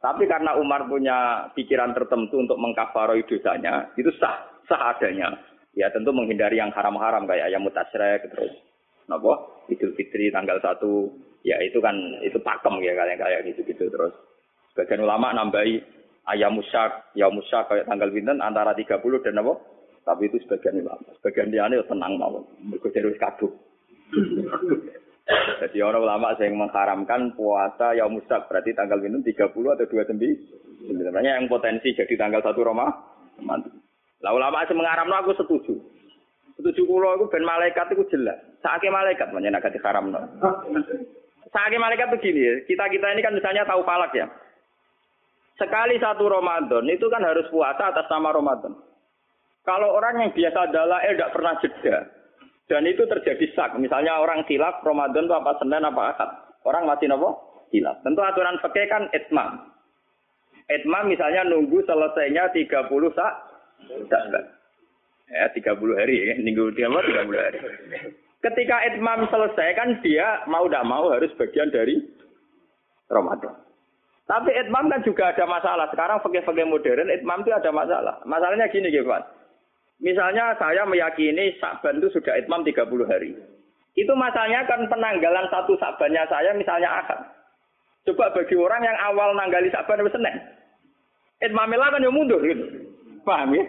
Tapi karena Umar punya pikiran tertentu untuk mengkafaroi dosanya, itu sah, sah adanya. Ya tentu menghindari yang haram-haram kayak ayam mutasyrik terus. Napa? Idul Fitri tanggal satu, ya itu kan itu pakem ya kayak kayak gitu-gitu terus. Sebagian ulama nambahi ayam musyak, ya musyak kayak tanggal pinten antara tiga puluh dan napa? Tapi itu sebagian ulama. Sebagian liyane yo tenang mawon. Mergo terus kabeh. Jadi orang ulama sing mengharamkan puasa ya musyak berarti tanggal pinten tiga puluh atau dua puluh sembilan. Sebenarnya yang potensi jadi tanggal satu Ramadan. Lah ulama sing ngaramno aku setuju. Setuju kula iku ben malaikat iku jelas. Sakake malaikat menyang agak diharamno. Sakake malaikat begini, kita-kita ini kan misalnya tahu palak ya. Sekali satu Ramadan itu kan harus puasa atas nama Ramadan. Kalau orang yang biasa dalail eh, tidak pernah jeda. Dan itu terjadi sak. Misalnya orang khilaf Ramadan itu apa Senin apa Ahad. Orang mati nopo? Khilaf. Tentu aturan fikih kan itmam. Itmam misalnya nunggu selesainya tiga puluh sak. Tidak, tidak. Ya, tiga puluh hari ya, minggu tiga puluh hari. Ketika itmam selesai kan dia mau tidak mau harus bagian dari Ramadan. Tapi itmam kan juga ada masalah. Sekarang fikih-fikih modern itmam itu ada masalah. Masalahnya gini, Pak. Misalnya saya meyakini Sya'ban itu sudah itmam tiga puluh hari. Itu masalahnya kan penanggalan satu Sya'bannya saya misalnya Ahad. Coba bagi orang yang awal nanggali Sya'ban itu Senin. Itmamilah kan yang mundur gitu. Paham ya?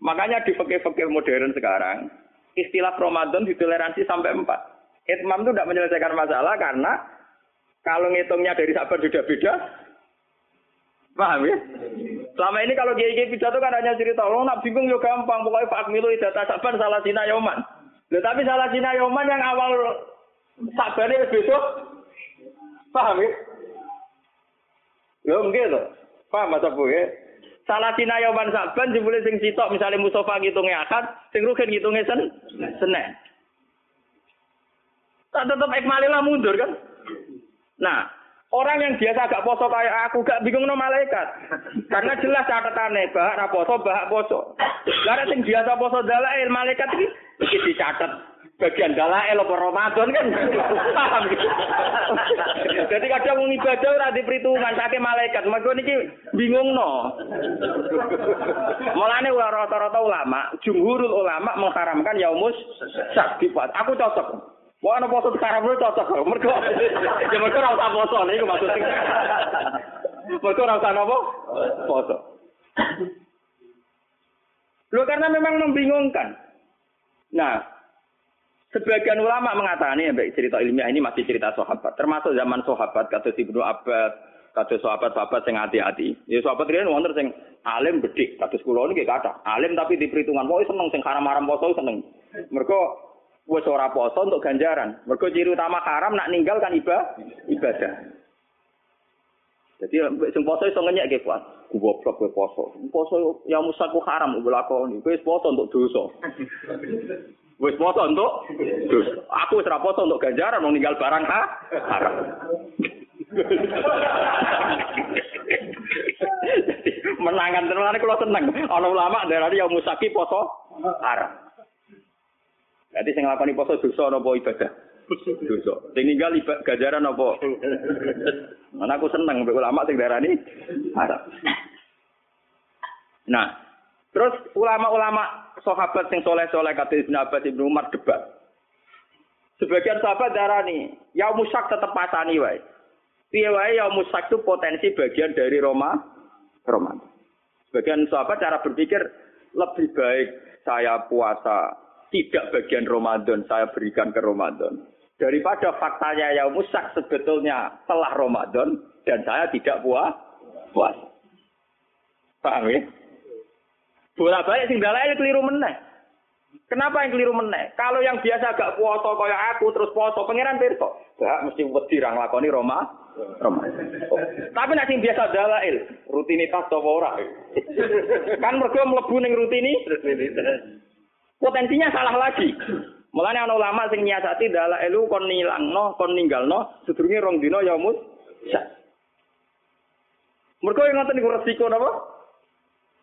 Makanya di fikih-fikih modern sekarang istilah Ramadan ditoleransi sampai empat. Itmam itu tidak menyelesaikan masalah karena kalau ngitungnya dari Sya'ban sudah beda. Paham ya? Selama ini kalau kiai-kiai pidato kan hanya cerita, lo nak bingung yo gampang, pokoknya Pak Milu data Sya'ban salah sina yoman. Loh, tapi salah sina yoman yang awal Sya'bannya besok. Paham ya? Loh, nggih to. Paham apa Bu ya? Salah sina yoman Sya'ban jebule sing sitok misale Mustofa ngitunge akad, sing rugen ngitunge sen Senin. Tak tetep ikmalilah mundur kan? Nah, orang yang biasa agak poso kayak aku gak bingung no malaikat. Karena jelas catetane bahak ra poso, bahak poso. Lah sing biasa poso dalail malaikat iki iki dicatet bagian dalail apa Ramadan kan. Paham gitu. Jadi kadang wong ibadah ora diperhitungan sake malaikat. Mengko niki bingungno. Mulane rata-rata ulama, jumhurul ulama mengharamkan yaumus sabtipat. Aku cocok. Wah ana poso sekarang lu cocok. Mergo ya mergo ora usah poso niku maksudku. Poso ora usah napa? Poso. Loh, karena memang membingungkan. Nah, sebagian ulama mengatakan ini cerita ilmiah ini masih cerita sahabat, termasuk zaman sahabat kados Ibnu Abbas, kados sahabat-sahabat sing ati-ati. Ya sahabat riyen wonten sing alim bedhik, kados kula niki kathah. Alim tapi diperhitungan, pokoke seneng sing haram-haram poso seneng. Mergo wis ora poso untuk ganjaran. Mergo ciri utama haram nak ninggal kan iba, ibadah. Jadi sing poso iso ngenyek ge kuat. Goblok kowe poso. Poso ya musaku haram ulakoni. Kowe poso untuk dosa. Wis foto untuk terus aku wis ra foto untuk ganjaran wong ninggal barang ha haram. Menangan tenan kula seneng ana ulama ndarani ya musaki foto haram. Dadi sing nglakoni foto dosa napa ibadah? Dosa. Sing ninggal ibadah ganjaran napa? Ana aku seneng mbek ulama sing ndarani haram. Nah, terus ulama-ulama sahabat sing soleh-soleh kata Ibnu Abbas, Ibnu Umar debat. Sebagian sahabat darani, ya musak tetap pasani wae. Piye wae ya musak itu potensi bagian dari Roma, Roma. Sebagian sahabat cara berpikir lebih baik saya puasa tidak bagian Ramadan, saya berikan ke Ramadan. Daripada faktanya ya musak sebetulnya telah Ramadan dan saya tidak puas puasa. Paham ya? Bola balik sing dalail keliru meneh. Kenapa yang keliru meneh? Kalau yang biasa gak puasa kaya aku terus puasa pangeran pirsa. Gak mesti wedi ra nglakoni Roma. Roma. Oh. Tapi nek sing biasa dalail, rutinitas apa ora? Kan mergo mlebu ning rutinitas. Potensinya salah lagi. Mulane ana ulama sing nyiasati dalailu kon nilangno, kon ninggalno sedurunge rong dina ya mus. Mergo yen ngoten niku resiko napa?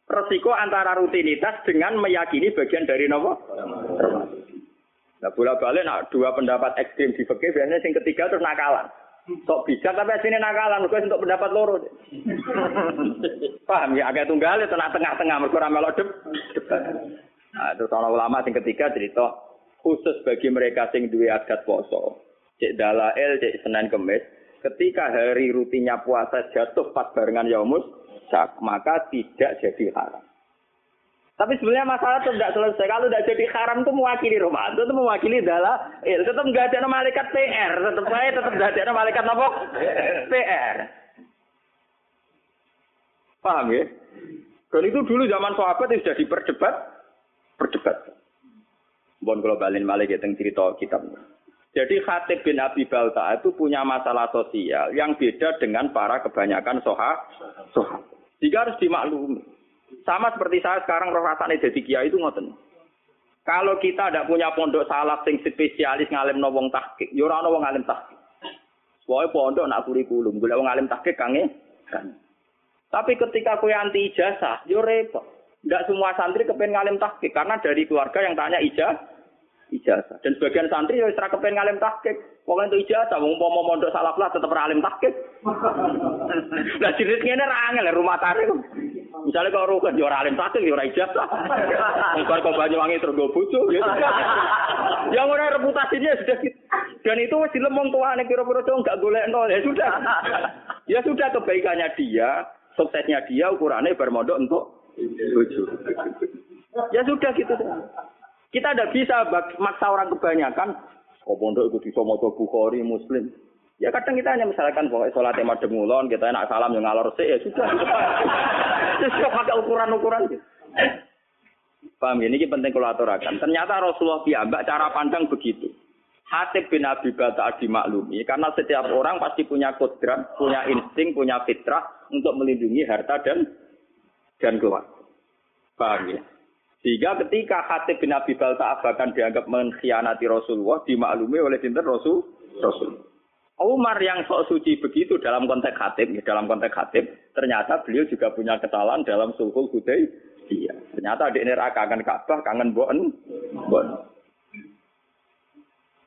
Resiko antara rutinitas dengan meyakini bagian dari nopo. Nah, bolak-balik nak dua pendapat ekstrem di fikih biasanya sing ketiga terus nakalan. Sok bijak tapi asline nakalan, mergo untuk pendapat loro. Paham ya, agak tunggale tengah-tengah mergo ora melok deb. Nah, terus ana ulama sing ketiga cerita khusus bagi mereka sing duwe adat poso. Cek dalail cek Senin Kamis, ketika hari rutinnya puasa jatuh pas barengan yaumus maka tidak jadi haram. Tapi sebenarnya masalah itu tidak selesai. Kalau tidak jadi haram itu mewakili Ramadan, itu mewakili adalah eh, tetap nggak ada malaikat P R, tetap saya tetap nggak ada malaikat apa? P R. Paham ya? Dan itu dulu zaman sahabat itu sudah diperdebat, perdebat. Bon kalau balen malaikat yang cerita kitab. Jadi Hatib bin Abi Balta'ah itu punya masalah sosial yang beda dengan para kebanyakan sahabat. Jika harus dimaklumi. Sama seperti saya sekarang rasane jadi kiai itu ngoten. Kalau kita tidak punya pondok salaf sing spesialis ngalimno wong tahqiq, yo ora ana wong alim tahqiq. Pokoke pondok nak kurikulum, golek wong alim tahqiq kange kan. Tapi ketika kowe anti ijazah, yo repot. Ndak semua santri kepen ngalim tahqiq karena dari keluarga yang tanya ijazah. ijazah. Dan sebagian santri wis ra kepen ngalim tahqiq. Wong entuk ijazah, wong umpama mondok salaflah tetep ra alim tahqiq. Lah jenis ngene ra angel rumah tarik. Misale kok rugen yo ora alim tahqiq yo ora ijazah. Wong kok Banyuwangi terus go bojo ya. Ya ora reputasinya sudah gitu. Dan itu wis dilem wong tuane kira-kira dong gak golekno. Ya sudah. Ya sudah kebaikannya dia, suksesnya dia ukurannya bermodal untuk bojo. Ya sudah gitu. Kita tidak bisa maksa orang kebanyakan. Oh pondok ikut iso maca Bukhari Muslim. Ya kadang kita hanya misalkan pokoke salate madhep ngulon, kita enak salam yo ngalor sik ya sudah. Terus kok pakai ukuran-ukuran gitu. Paham ini ki penting kula aturaken. Ternyata Rasulullah piyambak cara pandang begitu. Hatib bin Abi Balta'ah dimaklumi karena setiap orang pasti punya kodrat, punya insting, punya fitrah untuk melindungi harta dan dan keluarga. Paham ya? Sehingga ketika Hatib bin Abi Balta'ah bahkan dianggap mengkhianati Rasulullah, dimaklumi oleh sinten Rasul, Rasul. Umar yang sok suci begitu dalam konteks Hatib, ya dalam konteks Hatib, ternyata beliau juga punya kesalahan dalam Sulhul Hudaibiyah. Ternyata adik neraka kangen Ka'bah, kangen boen, boen.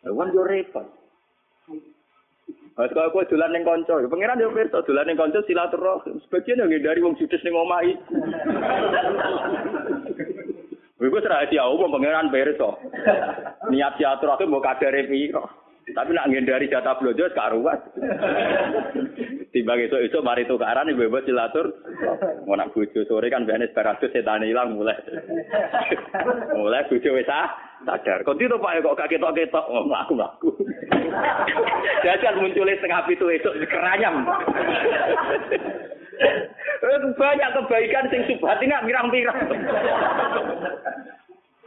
Lawan yo repot. Pas kok kok dolan ning kanca, ya pangeran yo pirsa dolan ning kanca silaturahmi. Sebagian yo ngindari wong judes ning omah iki. Wiku serasi awam pangeran beres toh. Niat siatur aku mau kadare piro. Tapi nak ngendari jatah blojo gak ruwet. Timbang esuk-esuk mari tukaran bebas silatur. Mau nak bojo sore kan biasane seratus setan ilang mulai. Mulai bojo wis sadar. Kok dito Pak kok gak ketok-ketok mlaku-mlaku. Jajan munculnya setengah pitu esuk keranyam. Banyak kebaikan sing subhat ini nak mirang-mirang.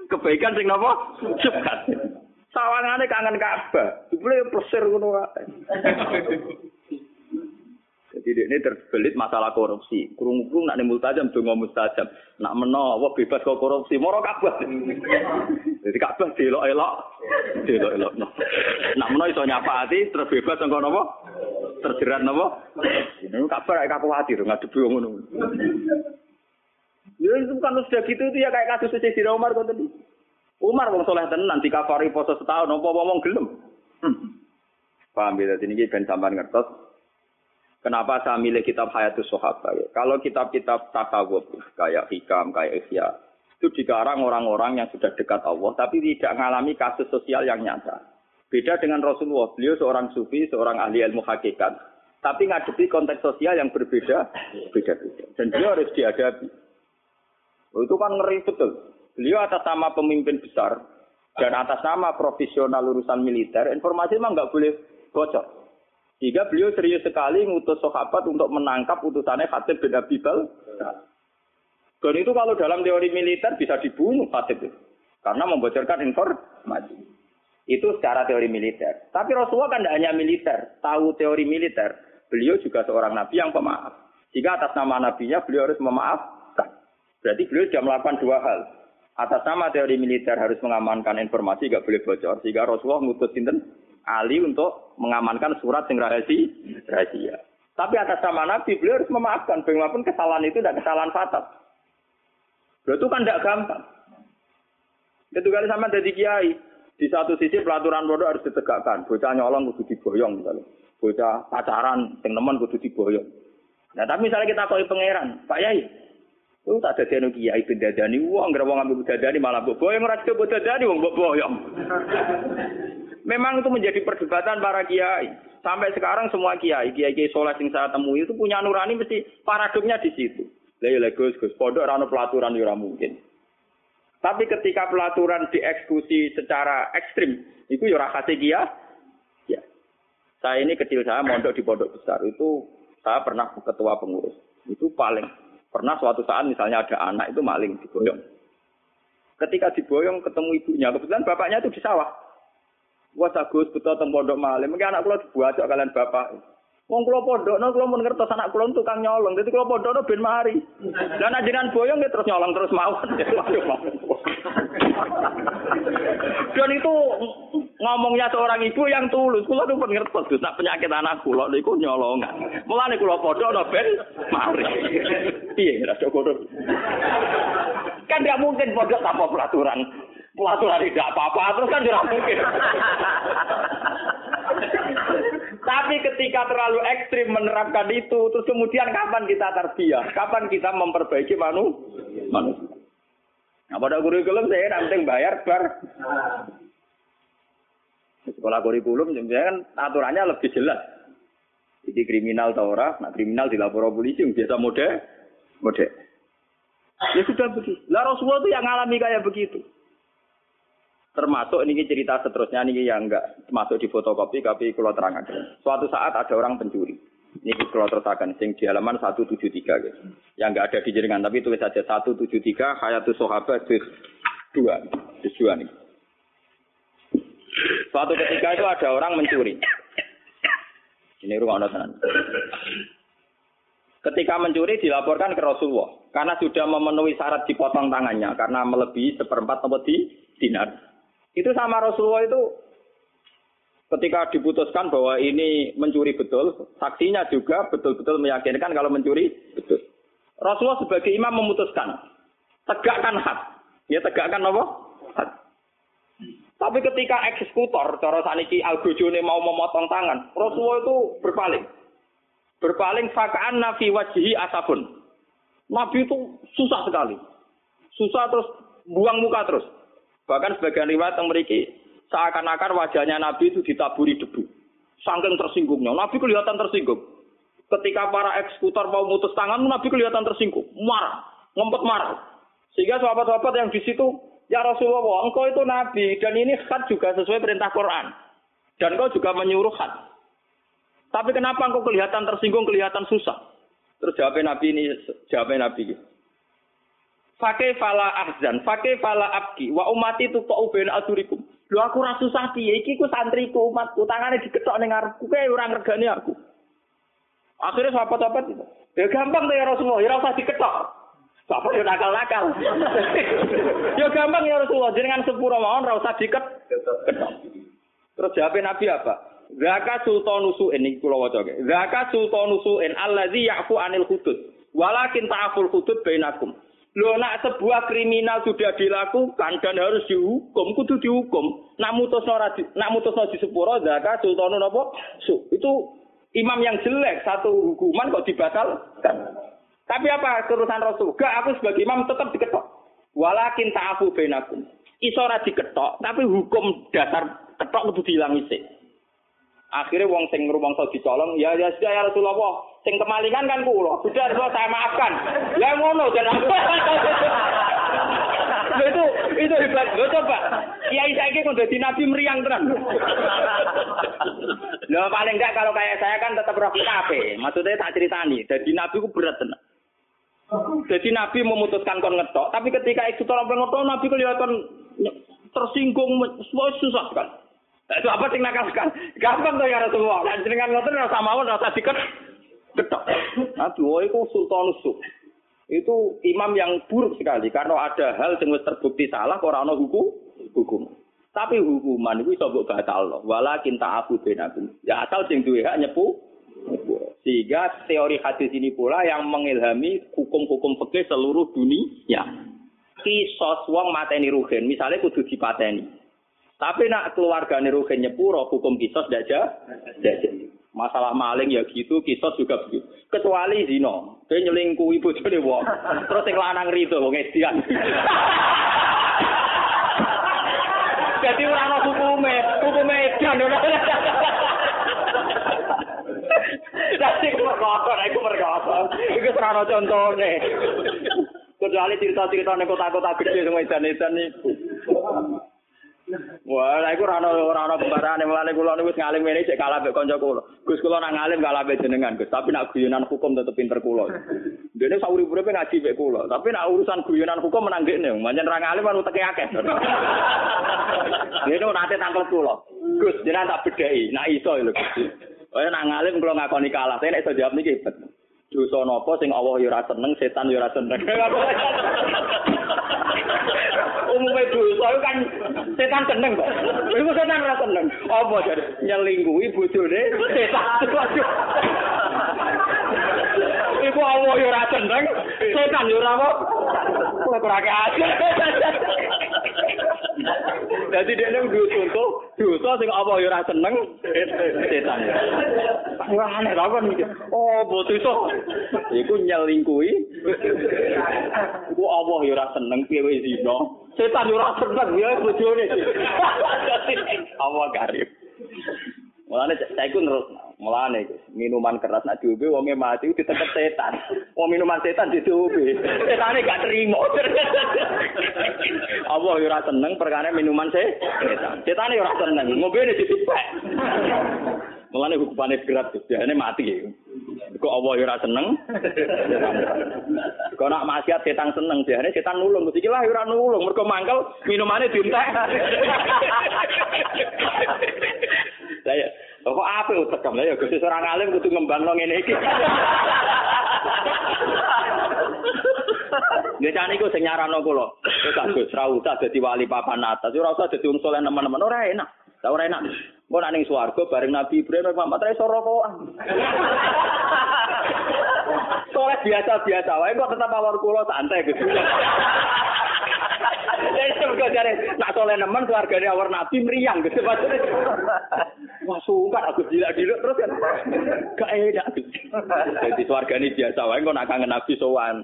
Kebaikan sing apa? Subhat. Sawangane kangen Ka'bah. Jebule plesir ngono wae. Jadi ini terbelit masalah korupsi. Kurung-kurung nak multajam donga mustajab. Nak menawa bebas kok korupsi, moro Ka'bah. Jadi Ka'bah delok-elok, delok-elok. Nak menawa iso nyapati terus bebas saka napa? Terjerat napa? Ini kabar kayak kapuati lho ngadebi wong ngono. Ya itu kan sudah gitu itu ya kayak kasus Siti Umar kok tadi. Umar wong saleh tenan dikafari poso setahun apa wong gelem. Paham ya dadi niki ben sampean ngertos kenapa saya milih kitab Hayatus Shohaba. Kalau kitab-kitab tasawuf kayak Hikam, kayak Ihya itu dikarang orang-orang yang sudah dekat Allah tapi tidak mengalami kasus sosial yang nyata. Beda dengan Rasulullah, beliau seorang sufi, seorang ahli ilmu hakikat. Tapi ngadepi konteks sosial yang berbeda, beda-beda. Dan beliau harus dihadapi. Itu kan ngeri betul. Beliau atas nama pemimpin besar, dan atas nama profesional urusan militer, informasi memang nggak boleh bocor. Sehingga beliau serius sekali ngutus sahabat untuk menangkap utusannya Hatib bin Abi Balta'ah. Dan itu kalau dalam teori militer bisa dibunuh Hatib. Karena membocorkan informasi. Itu secara teori militer. Tapi Rasulullah kan tidak hanya militer, tahu teori militer. Beliau juga seorang nabi yang pemaaf. Jika atas nama nabinya beliau harus memaafkan. Berarti beliau sudah melakukan dua hal. Atas nama teori militer harus mengamankan informasi, tidak boleh bocor. Sehingga Rasulullah mengutus sinten Ali untuk mengamankan surat sing rahasia. Tapi atas nama nabi beliau harus memaafkan. Bagaimanapun kesalahan itu tidak kesalahan fatal. Beliau itu kan tidak gampang. Itu kali sama dari kiai. Di satu sisi peraturan pondok harus ditegakkan. Bocah nyolong kudu diboyong misalnya. Bocah pacaran sing nemen kudu diboyong. Nah, tapi misalnya kita koyo pangeran, Pak Yai. Lu tak dadeni kiai bendadani wong anggere wong ambek dadani malah mbok boyong ora cocok mbok dadani wong mbok boyong. Memang itu menjadi perdebatan para kiai. Sampai sekarang semua kiai, kiai-kiai saleh sing saya temui itu punya nurani mesti paradoksnya di situ. Lah ya Gus, Gus pondok ora ono peraturan ya ora mungkin. Tapi ketika pelaturan dieksekusi secara ekstrim, itu ya rasa dia. Ya. Saya ini kecil saya mondok di pondok besar itu saya pernah ketua pengurus. Itu paling pernah suatu saat misalnya ada anak itu maling diboyong. Ketika diboyong ketemu ibunya, kebetulan bapaknya itu di sawah. Wah Agus betul teng pondok maling. Mungkin anak kula dibuacok kalian bapak. Wong kula pondokno kula mun ngertos anak kula tukang nyolong, dadi kula pondokno ben mari. Lah nek jenengan boyong nggih terus nyolong terus mawon. Dan itu ngomongnya seorang ibu yang tulus. Kula pun ngertos dosa penyakit anak kula niku nyolongan. Mulane kula pondokno ben mari. Piye ndak kok. Kan ndak mungkin pondok tanpa peraturan. Waktu hari tidak apa-apa, terus kan tidak mungkin. Tapi ketika terlalu ekstrim menerapkan itu, terus kemudian kapan kita terbiak? Kapan kita memperbaiki manusia? Nah, pada kurikulum saya nanti bayar bar. Di sekolah kurikulum, saya kan aturannya lebih jelas. Jadi kriminal atau orang, nah kriminal dilapor polisi, biasa mode, mode. Ya sudah begitu. Lah Rasulullah itu yang ngalami kayak begitu. Termasuk ini cerita seterusnya, ini yang enggak masuk di fotokopi, tapi kalau terangkan. Suatu saat ada orang pencuri. Ini kalau terangkan, sing di halaman seratus tujuh puluh tiga. Guys. Yang enggak ada di jaringan, tapi tulis saja seratus tujuh puluh tiga, Hayatus Shohaba, juz dua. Ini. Suatu ketika itu ada orang mencuri. Ini rumah orang. Ketika mencuri dilaporkan ke Rasulullah. Karena sudah memenuhi syarat dipotong tangannya. Karena melebihi seperempat atau di dinar. Itu sama Rasulullah itu ketika diputuskan bahwa ini mencuri betul, saksinya juga betul-betul meyakinkan kalau mencuri betul. Rasulullah sebagai imam memutuskan, tegakkan hak. Ya tegakkan apa? Hak. Tapi ketika eksekutor, cara saniki al-gojone mau memotong tangan, Rasulullah itu berpaling. Berpaling faka'an nafi wajihi asabun. Nabi itu susah sekali. Susah terus, buang muka terus. Bahkan sebagian riwayat yang memiliki, seakan-akan wajahnya Nabi itu ditaburi debu. Saking tersinggungnya. Nabi kelihatan tersinggung. Ketika para eksekutor mau mutus tangan, Nabi kelihatan tersinggung. Marah. Ngempet marah. Sehingga sahabat-sahabat yang di situ, ya Rasulullah, engkau itu Nabi. Dan ini khat juga sesuai perintah Quran. Dan engkau juga menyuruh khat. Tapi kenapa engkau kelihatan tersinggung, kelihatan susah? Terus jawabnya Nabi ini, jawabnya Nabi ini. Fakih fala ahzan, fakih fala abki, wa umati tu pak uben adurikum. Lu aku rasu sakti, iki ku santriku umatku, tangannya diketok nengarku, kayak orang regani aku. Akhirnya sahabat-sahabat itu, ya gampang ya Rasulullah, ya rasa diketok. Sahabat ya nakal-nakal. Ya gampang ya Rasulullah, jenengan sepuro mawon rasa diketok. Terus jawabnya Nabi apa? Zaka sultanusu'in, ini kula waca. Zaka sultanusu'in allazi ya'fu anil hudud walakin ta'aful hudud bainakum. Lho nek sebuah kriminal sudah dilakukan dan harus dihukum, kudu dihukum. Nek mutusno ora nek mutusno disepuro zaka sultanu napa? Su. Itu imam yang jelek, satu hukuman kok dibatalkan. Tapi apa urusan Rasul? Gak, aku sebagai imam tetap diketok. Walakin ta'afu bainakum. Iso ora diketok, tapi hukum dasar ketok kudu diilangi sik. Akhirnya wong sing rumangsa dicolong, ya ya sudah ya Rasulullah, sing kemalingan kan kula. Sudah Rasulullah saya maafkan. Lah ngono jan aku. Itu itu hebat. Lho coba. Kiai saiki kok dadi nabi mriyang tenan. Lah paling enggak kalau kayak saya kan tetap roh kabeh. Maksudnya tak ceritani, dadi nabi ku berat tenan. Dadi nabi memutuskan kon ngetok, tapi ketika itu tolong ngetok nabi kelihatan tersinggung, susah kan. Itu apa sing nakal sekali? Gampang to ya Rasulullah. Lan jenengan ngoten ora samawon ora diket ketok. Aduh, iku sultan usuk. Itu imam yang buruk sekali karena ada hal sing wis terbukti salah kok ora ana hukum, hukum. Tapi hukuman iku iso mbok batalno. Walakin ta'afu bainakum. Ya asal sing duwe hak nyepu. Sehingga teori hadis ini pula yang mengilhami hukum-hukum fikih seluruh dunia. Kisos wong mateni rugen, misale kudu dipateni. Tapi nak keluarga nirugen nyepuro, hukum kisos tidak jadi. Masalah maling ya gitu, kisos juga begitu. Kecuali zino, dia nyelingkuhi bojone wong. Terus yang lanang rido, wong istian. Jadi orang nak hukumnya, hukumnya istian. Nanti aku merkosor, aku merkosor. Itu serana contohnya. Kecuali cerita-cerita di kota-kota gede, semua istian-istian itu. Wah, aku ora ora ora barane mulane kula niku wis ngalim ngene sik kalah mbek kanca kula. Gus kula nang ngalim kalah mbek jenengan, Gus. Tapi nek guyonan hukum tetep pinter kula. Dene sak urip-uripe ngaji mbek kula. Tapi nek urusan guyonan hukum menang ndekne, pancen ra ngalim anu teke akeh. Dene nate tangkel kula. Gus, jenengan tak bedheki, nek iso lho Gus. Kaya nek ngalim kula ngakoni kalah, saya nek iso jawab niki hebat. Dosa napa sing Allah ya ora seneng, setan ya ora seneng. Umumnya dosa itu kan setan seneng, Pak. Ibu setan ora seneng. Apa jadi nyelingkuhi bojone setan. Ibu Allah ya ora seneng, setan ya ora apa. Ora kok akeh. Jadi dia nang duwe contoh, dosa sing apa ya ora seneng setan. Wah aneh ra kon iki. Oh, boten iso. Iku nyelingkuhi. Iku Allah ya ora seneng piye wis zina. Setan ya ora seneng ya bojone. Allah karib. Mulane saya iku terus mulane minuman keras nak diombe wonge mati ditetet setan. Wong minuman setan diombe. Setane gak terima. Allah yo ora seneng perkara minuman setan. Setane yo ora seneng ngombene dipek. Mulane hukumane berat dene mati. Kok Allah yo ora seneng. Kok nak maksiat setan seneng dene setan nulung mesti lah yo ora nulung mergo mangkel minumane dientek. Saya, kok apa utek kamu ya? Gusti seorang alim kudu ngembangno ngene iki. Ngecane iku sing nyarano kula. Wis Gus, ra usah dadi wali papan atas, ora usah dadi wong saleh nemen-nemen, ora enak. Lah ora enak. Engko nek ning swarga bareng Nabi Ibrahim Muhammad ra iso rokokan. Saleh biasa-biasa wae kok tetep awor kula santai Gusti. Semoga jare nak soleh nemen keluargane awor nabi mriyang gitu maksudnya. Wah sungkan aku dilak-diluk terus kan. Gak enak. Dadi keluargane biasa wae kok nak kangen nabi sowan.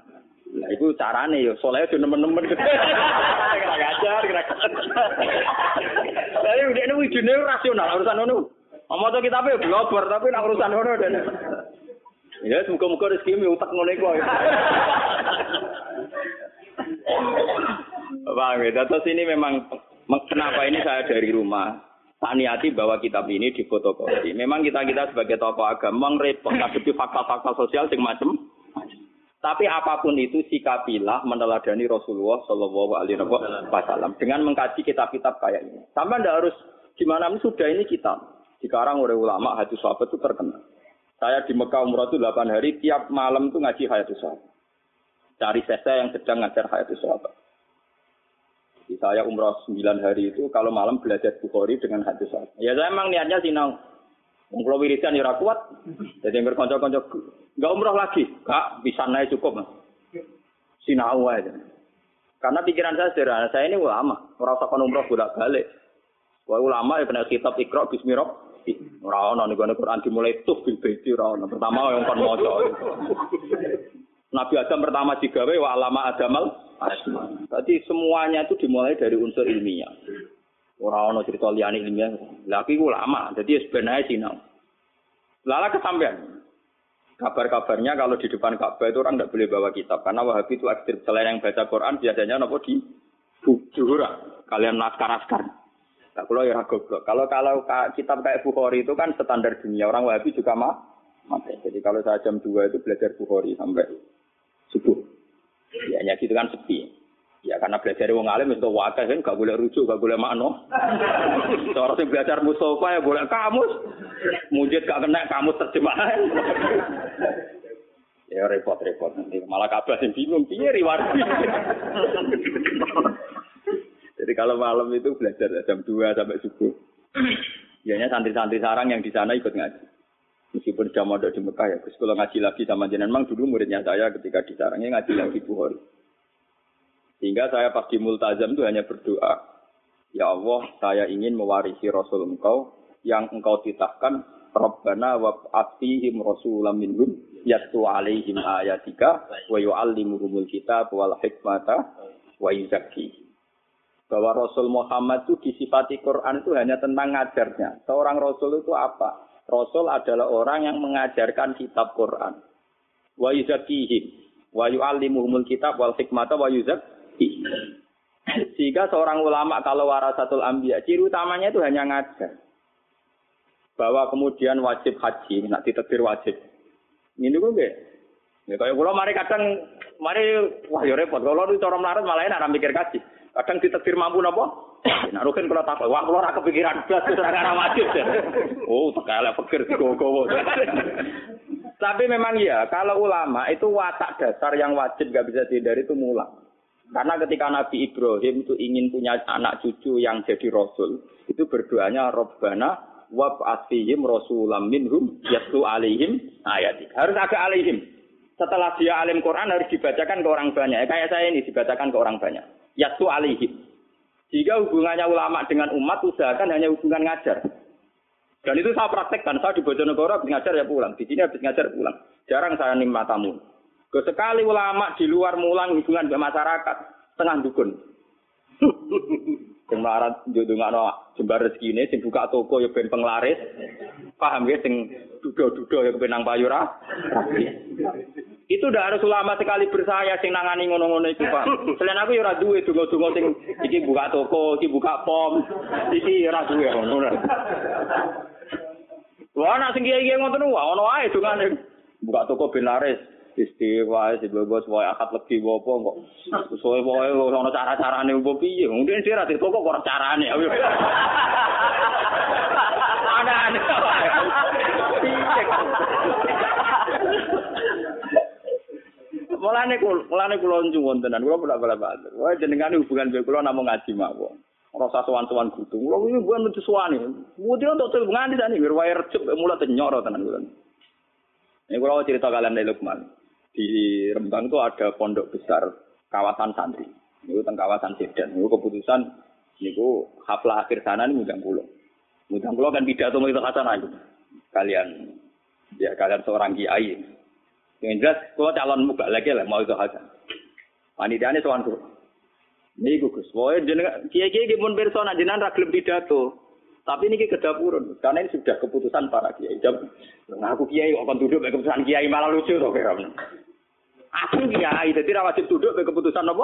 Lah iku carane yo soleh yo nemen-nemen. Kira ngajar, kira. Lah iki nek wijine rasional urusan ngono. Omoto kitabe blober tapi nak urusan ngono dene. Ya semoga-moga rezeki utek ngene kok. Bang, terus ini memang kenapa ini saya dari rumah. Tak niati bahwa kitab ini difotokopi. Memang kita-kita sebagai tokoh agama repot ngadepi fakta-fakta sosial sing macem. Tapi apapun itu sikapilah meneladani Rasulullah sallallahu alaihi wasallam dengan mengkaji kitab-kitab kayak ini. Sampai ndak harus gimana pun sudah ini kitab. Dikarang oleh ulama Hayatus Shohaba itu terkenal. Saya di Mekah umrah itu delapan hari tiap malam itu ngaji Hayatus Shohaba. Cari sesa yang sedang ngajar Hayatus Shohaba. Saya umrah sembilan hari itu kalau malam belajar Bukhari dengan hadis. Ya saya memang niatnya sinau. Wong kula wiridan ya ora kuat. Dadi engger kanca-kanca enggak umrah lagi. Kak, pisan ae cukup, Mas. Sinau ae. Karena pikiran saya sederhana, saya ini ulama, ora usah kon umrah bolak-balik. Wae ulama ya bener kitab Iqra' Bismira'. Ora ono niku Quran dimulai tuh bil bedi ora ono. Pertama yang kon maca. Nabi Adam pertama digawe wa alama adamal asma. Tadi semuanya itu dimulai dari unsur ilmiah. Ora ono cerita liyane ilmiah. Lah iki ulama, dadi wis ben ae sinau. Lala kesampean. Kabar-kabarnya kalau di depan Ka'bah itu orang enggak boleh bawa kitab karena Wahabi itu ekstrem selain yang baca Quran biasanya nopo di bujuran kalian naskar-naskar. Lah kula ya goblok. Kalau kalau kitab kayak Bukhari itu kan standar dunia, orang Wahabi juga mah. Jadi kalau saya jam dua itu belajar Bukhari sampai subuh. Ya nyaki itu kan sepi. Ya karena belajar wong alim itu wakil kan gak boleh rujuk, gak boleh makno. Seorang yang belajar Mustafa ya boleh kamus. Mujid gak kena kamus terjemahan. Ya repot-repot nanti malah kabeh sing bingung piye riwayat. Jadi kalau malam itu belajar jam dua sampai subuh. Ya santri-santri sarang yang di sana ikut ngaji. Meskipun sudah mondok di Mekah ya, Gus kula ngaji lagi sama jenengan. Memang dulu muridnya saya ketika di sarangnya ngaji lagi Bukhari. Sehingga saya pas di multazam itu hanya berdoa. Ya Allah, saya ingin mewarisi Rasul Engkau yang Engkau titahkan. Rabbana wab'atihim rasulam minhum yatlu alaihim ayatika wa yu'allimuhumul kitab wal hikmata wa yuzakkihim. Bahwa Rasul Muhammad itu disifati Quran itu hanya tentang ngajarnya. Seorang Rasul itu apa? Rasul adalah orang yang mengajarkan kitab Quran. Wa yuzakkihim wa yu'allimuhumul kitab wal hikmata wa yuzakkihim. Sehingga seorang ulama kalau warasatul anbiya, ciri utamanya itu hanya ngajar. Bahwa kemudian wajib haji, nak ditetir wajib. Ini kok nggih. Ya kaya kula mari kadang mari wah ya repot. Kula niku cara mlarat malah enak ra mikir kaji. Kadang ditetir mampu napa? Nah, rukin kalau tak, wah, kalau raka pikiran belas, itu raka wajib. Oh, terkala pikir, gowo-gowo. Tapi memang ya, kalau ulama itu watak dasar yang wajib gak bisa dihindari itu mulang. Karena ketika Nabi Ibrahim itu ingin punya anak cucu yang jadi Rasul, itu berdoanya, Rabbana wab'atihim rasulam minhum yatlu alaihim ayatik. Harus agak alaihim. Setelah dia alim Quran harus dibacakan ke orang banyak. Kayak saya ini, dibacakan ke orang banyak. Yatlu alaihim. Jika hubungannya ulama dengan umat, usahakan hanya hubungan ngajar. Dan itu saya praktekkan, saya di Bojonegoro habis ngajar ya pulang, di sini habis ngajar pulang. Jarang saya nimba tamu. Kesekali ulama di luar mulang hubungan dengan masyarakat, tengah dukun. Sing melarat ndongakno jembar rezekine, sing buka toko ya ben penglaris. Paham ya sing duda-duda ya kepenang payu ra. Itu ndak harus ulama sekali bersaya sing nangani ngono-ngono iku, Pak. Selain aku ya ora duwe donga-donga sing iki buka toko, iki buka pom, iki ora duwe ngono. Wah, ana sing iki ngoten wae, ana wae dongane buka toko ben laris. Istiwa sing bebas wae akad legi apa kok suwe wae ono cara-carane opo piye mungkin dhewe ra teko kok carane ya ana ana mulane kula mulane kula nyuwun tenan kula bolak-balik wae jenengane hubungan kula namung ngaji mawon rasa sowan-sowan gutung kula iki mbuh metu suwane mudi untuk nganti sak niki wae recep mula tenyoro tenan kula ini kula cerita kalian dari Lukman. Di Rembang itu ada pondok besar kawasan santri. Niku teng kawasan Sedan. Niku keputusan niku haflah akhir sana niku ngundang kula. Ngundang kula kan pidato mriku khasana niku. Kalian ya kalian seorang kiai. Sing jelas kula calon muga lagi lah mau itu hasan. Panitiane sowan kula. Niku Gus, wae jeneng kiai-kiai nggih mun pirsa nek jenengan ra gelem pidato. Tapi niki kedapurun. Karena ini sudah keputusan para kiai. Ngaku kiai kok kon duduk mek keputusan kiai malah lucu to kira. Aku kiai, jadi ra wajib duduk ke keputusan apa?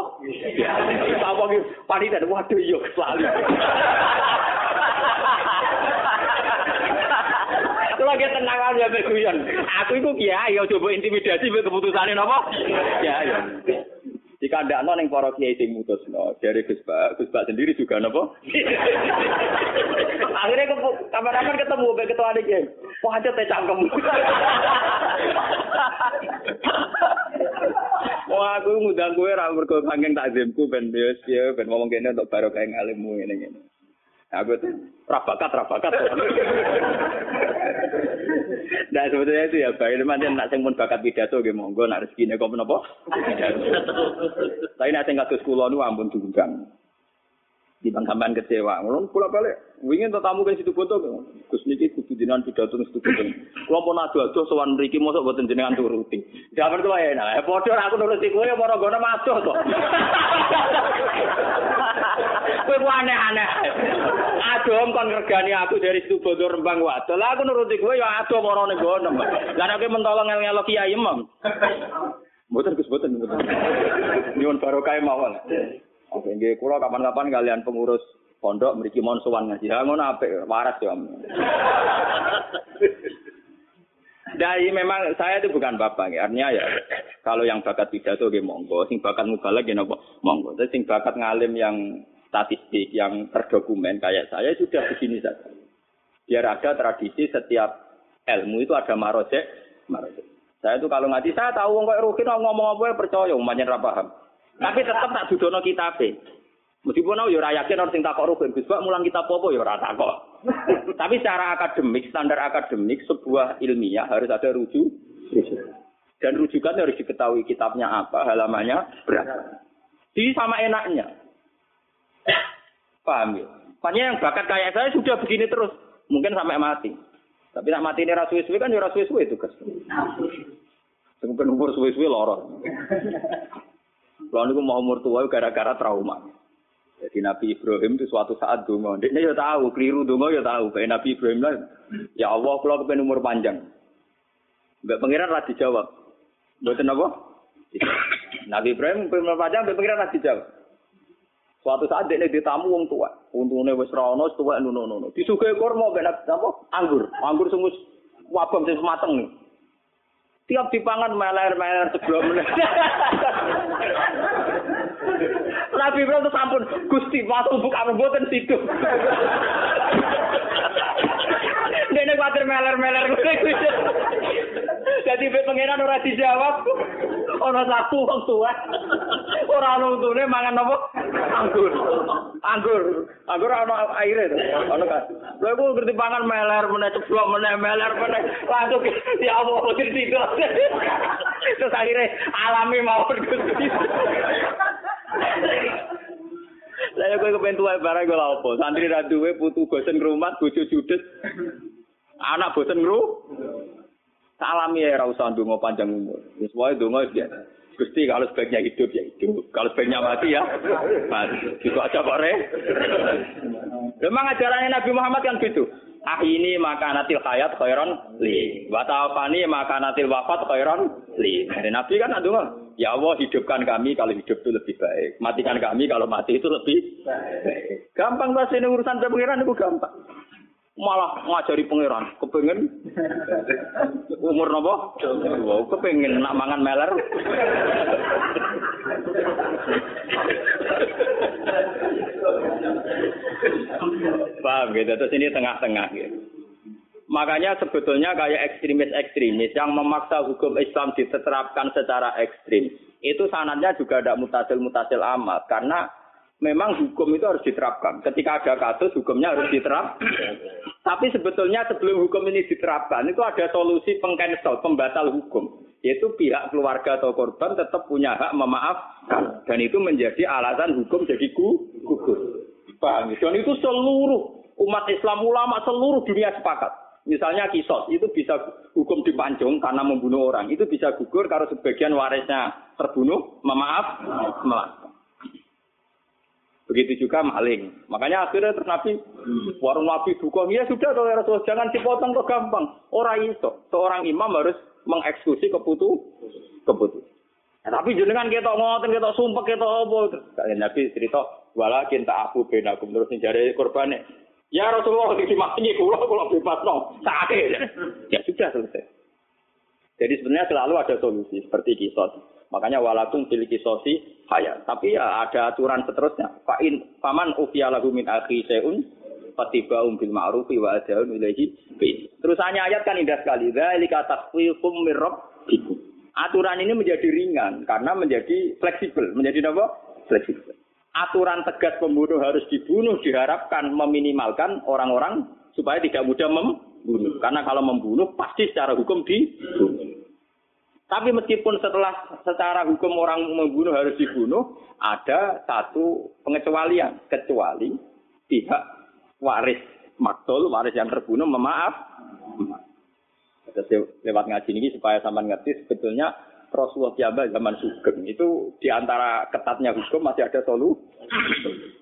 Kiai. Apa ki panitia waduh yo selalu. Kalau ge tenang aja mek guyon. Aku iku kiai yo coba intimidasi mek keputusane napa? Kiai. Dikandakno ning para kiai sing mutusno, dari Gus Baha, Gus Baha sendiri juga napa? Akhirnya kapan-kapan ketemu mek ketua kiai. Wah aja teh cangkem. Wah, aku ngundang kowe ra mergo saking takzimku ben wis ya ben ngomong kene untuk barokah ing alimmu ngene-ngene. Aku tuh rabakat-rabakat. Nah, sebetulnya itu ya bae manten nak sing pun bakat pidato nggih monggo nak rezekine kok menapa? Tapi nek sing kados kula niku ampun diundang. Dibangkaman kecewa. Mulon kula balik. Wingin tetamu ke situ foto. Gus niki kudu jenengan pidato ning situ foto. Kula pun adu-adu sowan mriki mosok boten jenengan turuti. Jaman kula enak. Padha aku nuruti kowe apa ngono madoh to. Kowe aneh-aneh. Adom kon ngergani aku dari situ foto Rembang wae. Lah aku nuruti kowe ya adom marane ngono. Lah nek mentolo ngel-ngelo kiai mem. Mboten Gus boten. Nyuwun barokah mawon. Oke, nggih kula kapan-kapan kalian pengurus pondok mriki mon sowan ngaji. Ha ngono apik, waras ya. Dari memang saya itu bukan bapak nggih. Artinya ya kalau yang bakat pidato nggih monggo, sing bakat mubalig nggih napa monggo. Terus sing bakat ngalim yang statistik yang terdokumen kayak saya sudah begini saja. Biar ada tradisi setiap ilmu itu ada marojek, marojek. Saya itu kalau ngaji saya tahu wong koyo rukin ngomong apa percaya, umpamane ra paham. Tapi tetap tak dudono kitabe. Meskipun aku yo ora yakin orang sing takok rugen Gus Bak mulang kitab apa yo ora takok. Tapi secara akademik, standar akademik sebuah ilmiah harus ada rujuk. Dan rujukan harus diketahui kitabnya apa, halamannya berapa. Jadi sama enaknya. Paham ya? Makanya yang bakat kayak saya sudah begini terus, mungkin sampai mati. Tapi nak mati ini rasuwe-suwe kan yo rasuwe-suwe tugas. Mungkin umur suwe-suwe loro. Kalau niku mau umur tua gara-gara trauma. Jadi Nabi Ibrahim itu suatu saat donga, ndekne ya tahu, keliru donga ya tahu. Kayak Nabi Ibrahim lah, ya Allah kula kepen umur panjang. Mbak pangeran ra dijawab. Mboten apa? Nabi Ibrahim kepen umur panjang, mbak pangeran ra dijawab. Suatu saat ndekne ditamu wong tua. Untune wis ra ono, tuwek nuno-nuno. Disuguhi kurma mbek apa? Anggur. Anggur sing wis wabang sing mateng. Tiap dipangan meler-meler sebelum meneh. Nabi Ibrahim itu sampun Gusti masuk buk apa mboten situ. Dene kuatir meler-meler kuwi. Dadi pengenan ora dijawab. Ana satu wong tuwa. Ora ono untune mangan apa? Anggur. Anggur. Anggur ana aire to. Ono kan. Lha iku ngerti pangan meler meneh ceblok meneh meler meneh. Langsung ya Allah mboten situ. Terus akhirnya alami mawon Gusti. Lah Misalnya gue kepengen tuai barang gue lapo, santri raduwe putu bosen ngerumat, bojo judes, anak bosen ngeru, salami ya rausan dungo panjang umur. Semuanya dungo ya. Gusti kalau sebaiknya hidup ya hidup, kalau sebaiknya mati ya mati. Gitu aja kok re. Memang ajarannya Nabi Muhammad kan gitu. Ah ini makanatil hayat khairon li. Watafani makanatil wafat khairon li. Dari Nabi kan adungo. Ya Allah hidupkan kami kalau hidup itu lebih baik. Matikan kami kalau mati itu lebih baik. Gampang bahas ini urusan pengiran itu gampang. Malah ngajari pengiran. Kepengen umur nopo? Wow, kepengen nak mangan meler. Paham gitu. Terus ini tengah-tengah gitu. Makanya sebetulnya kayak ekstremis-ekstremis yang memaksa hukum Islam diterapkan secara ekstrim. Itu sanadnya juga tidak mutasil-mutasil amat. Karena memang hukum itu harus diterapkan. Ketika ada kasus, hukumnya harus diterapkan. Tapi sebetulnya sebelum hukum ini diterapkan, itu ada solusi peng-cancel, pembatal hukum. Yaitu pihak keluarga atau korban tetap punya hak memaafkan. Dan itu menjadi alasan hukum jadi gugur. Paham? Dan itu seluruh umat Islam, ulama, seluruh dunia sepakat. Misalnya kisos, itu bisa hukum dipanjung karena membunuh orang. Itu bisa gugur kalau sebagian warisnya terbunuh, memaaf, melakukan. Begitu juga maling. Makanya akhirnya terus Nabi, warung Nabi dukung, ya sudah Rasulullah, jangan dipotong kok gampang. Orang iso, seorang imam harus mengeksekusi keputu, keputu. Nah, tapi jenengan kita ngoten, kita sumpah, kita opo. Kalian Nabi cerita, walakin ta'afu benakum, terus menjadi korbannya. Ya Rasulullah dimaksudnya pulau pulau bebas no sakit ya sudah selesai. Jadi sebenarnya selalu ada solusi seperti kisos. Makanya walaupun pilih kisosi hayat, tapi ya ada aturan seterusnya. Fa'in faman ufiyalahu min akhi seun fatiba'um bil ma'rufi wa adzaun ilaihi bi. Terusannya ayat kan indah sekali. Dzalika takhfifum mir rabbikum. Aturan ini menjadi ringan karena menjadi fleksibel, menjadi apa? Fleksibel. Aturan tegas pembunuh harus dibunuh diharapkan meminimalkan orang-orang supaya tidak mudah membunuh. Karena kalau membunuh pasti secara hukum dibunuh. Tapi meskipun setelah secara hukum orang membunuh harus dibunuh, ada satu pengecualian. Kecuali pihak waris maktul, waris yang terbunuh memaaf. Lewat ngaji ini supaya sama ngerti sebetulnya Rasulullah zaman Sugeng itu diantara ketatnya hukum masih ada solusi.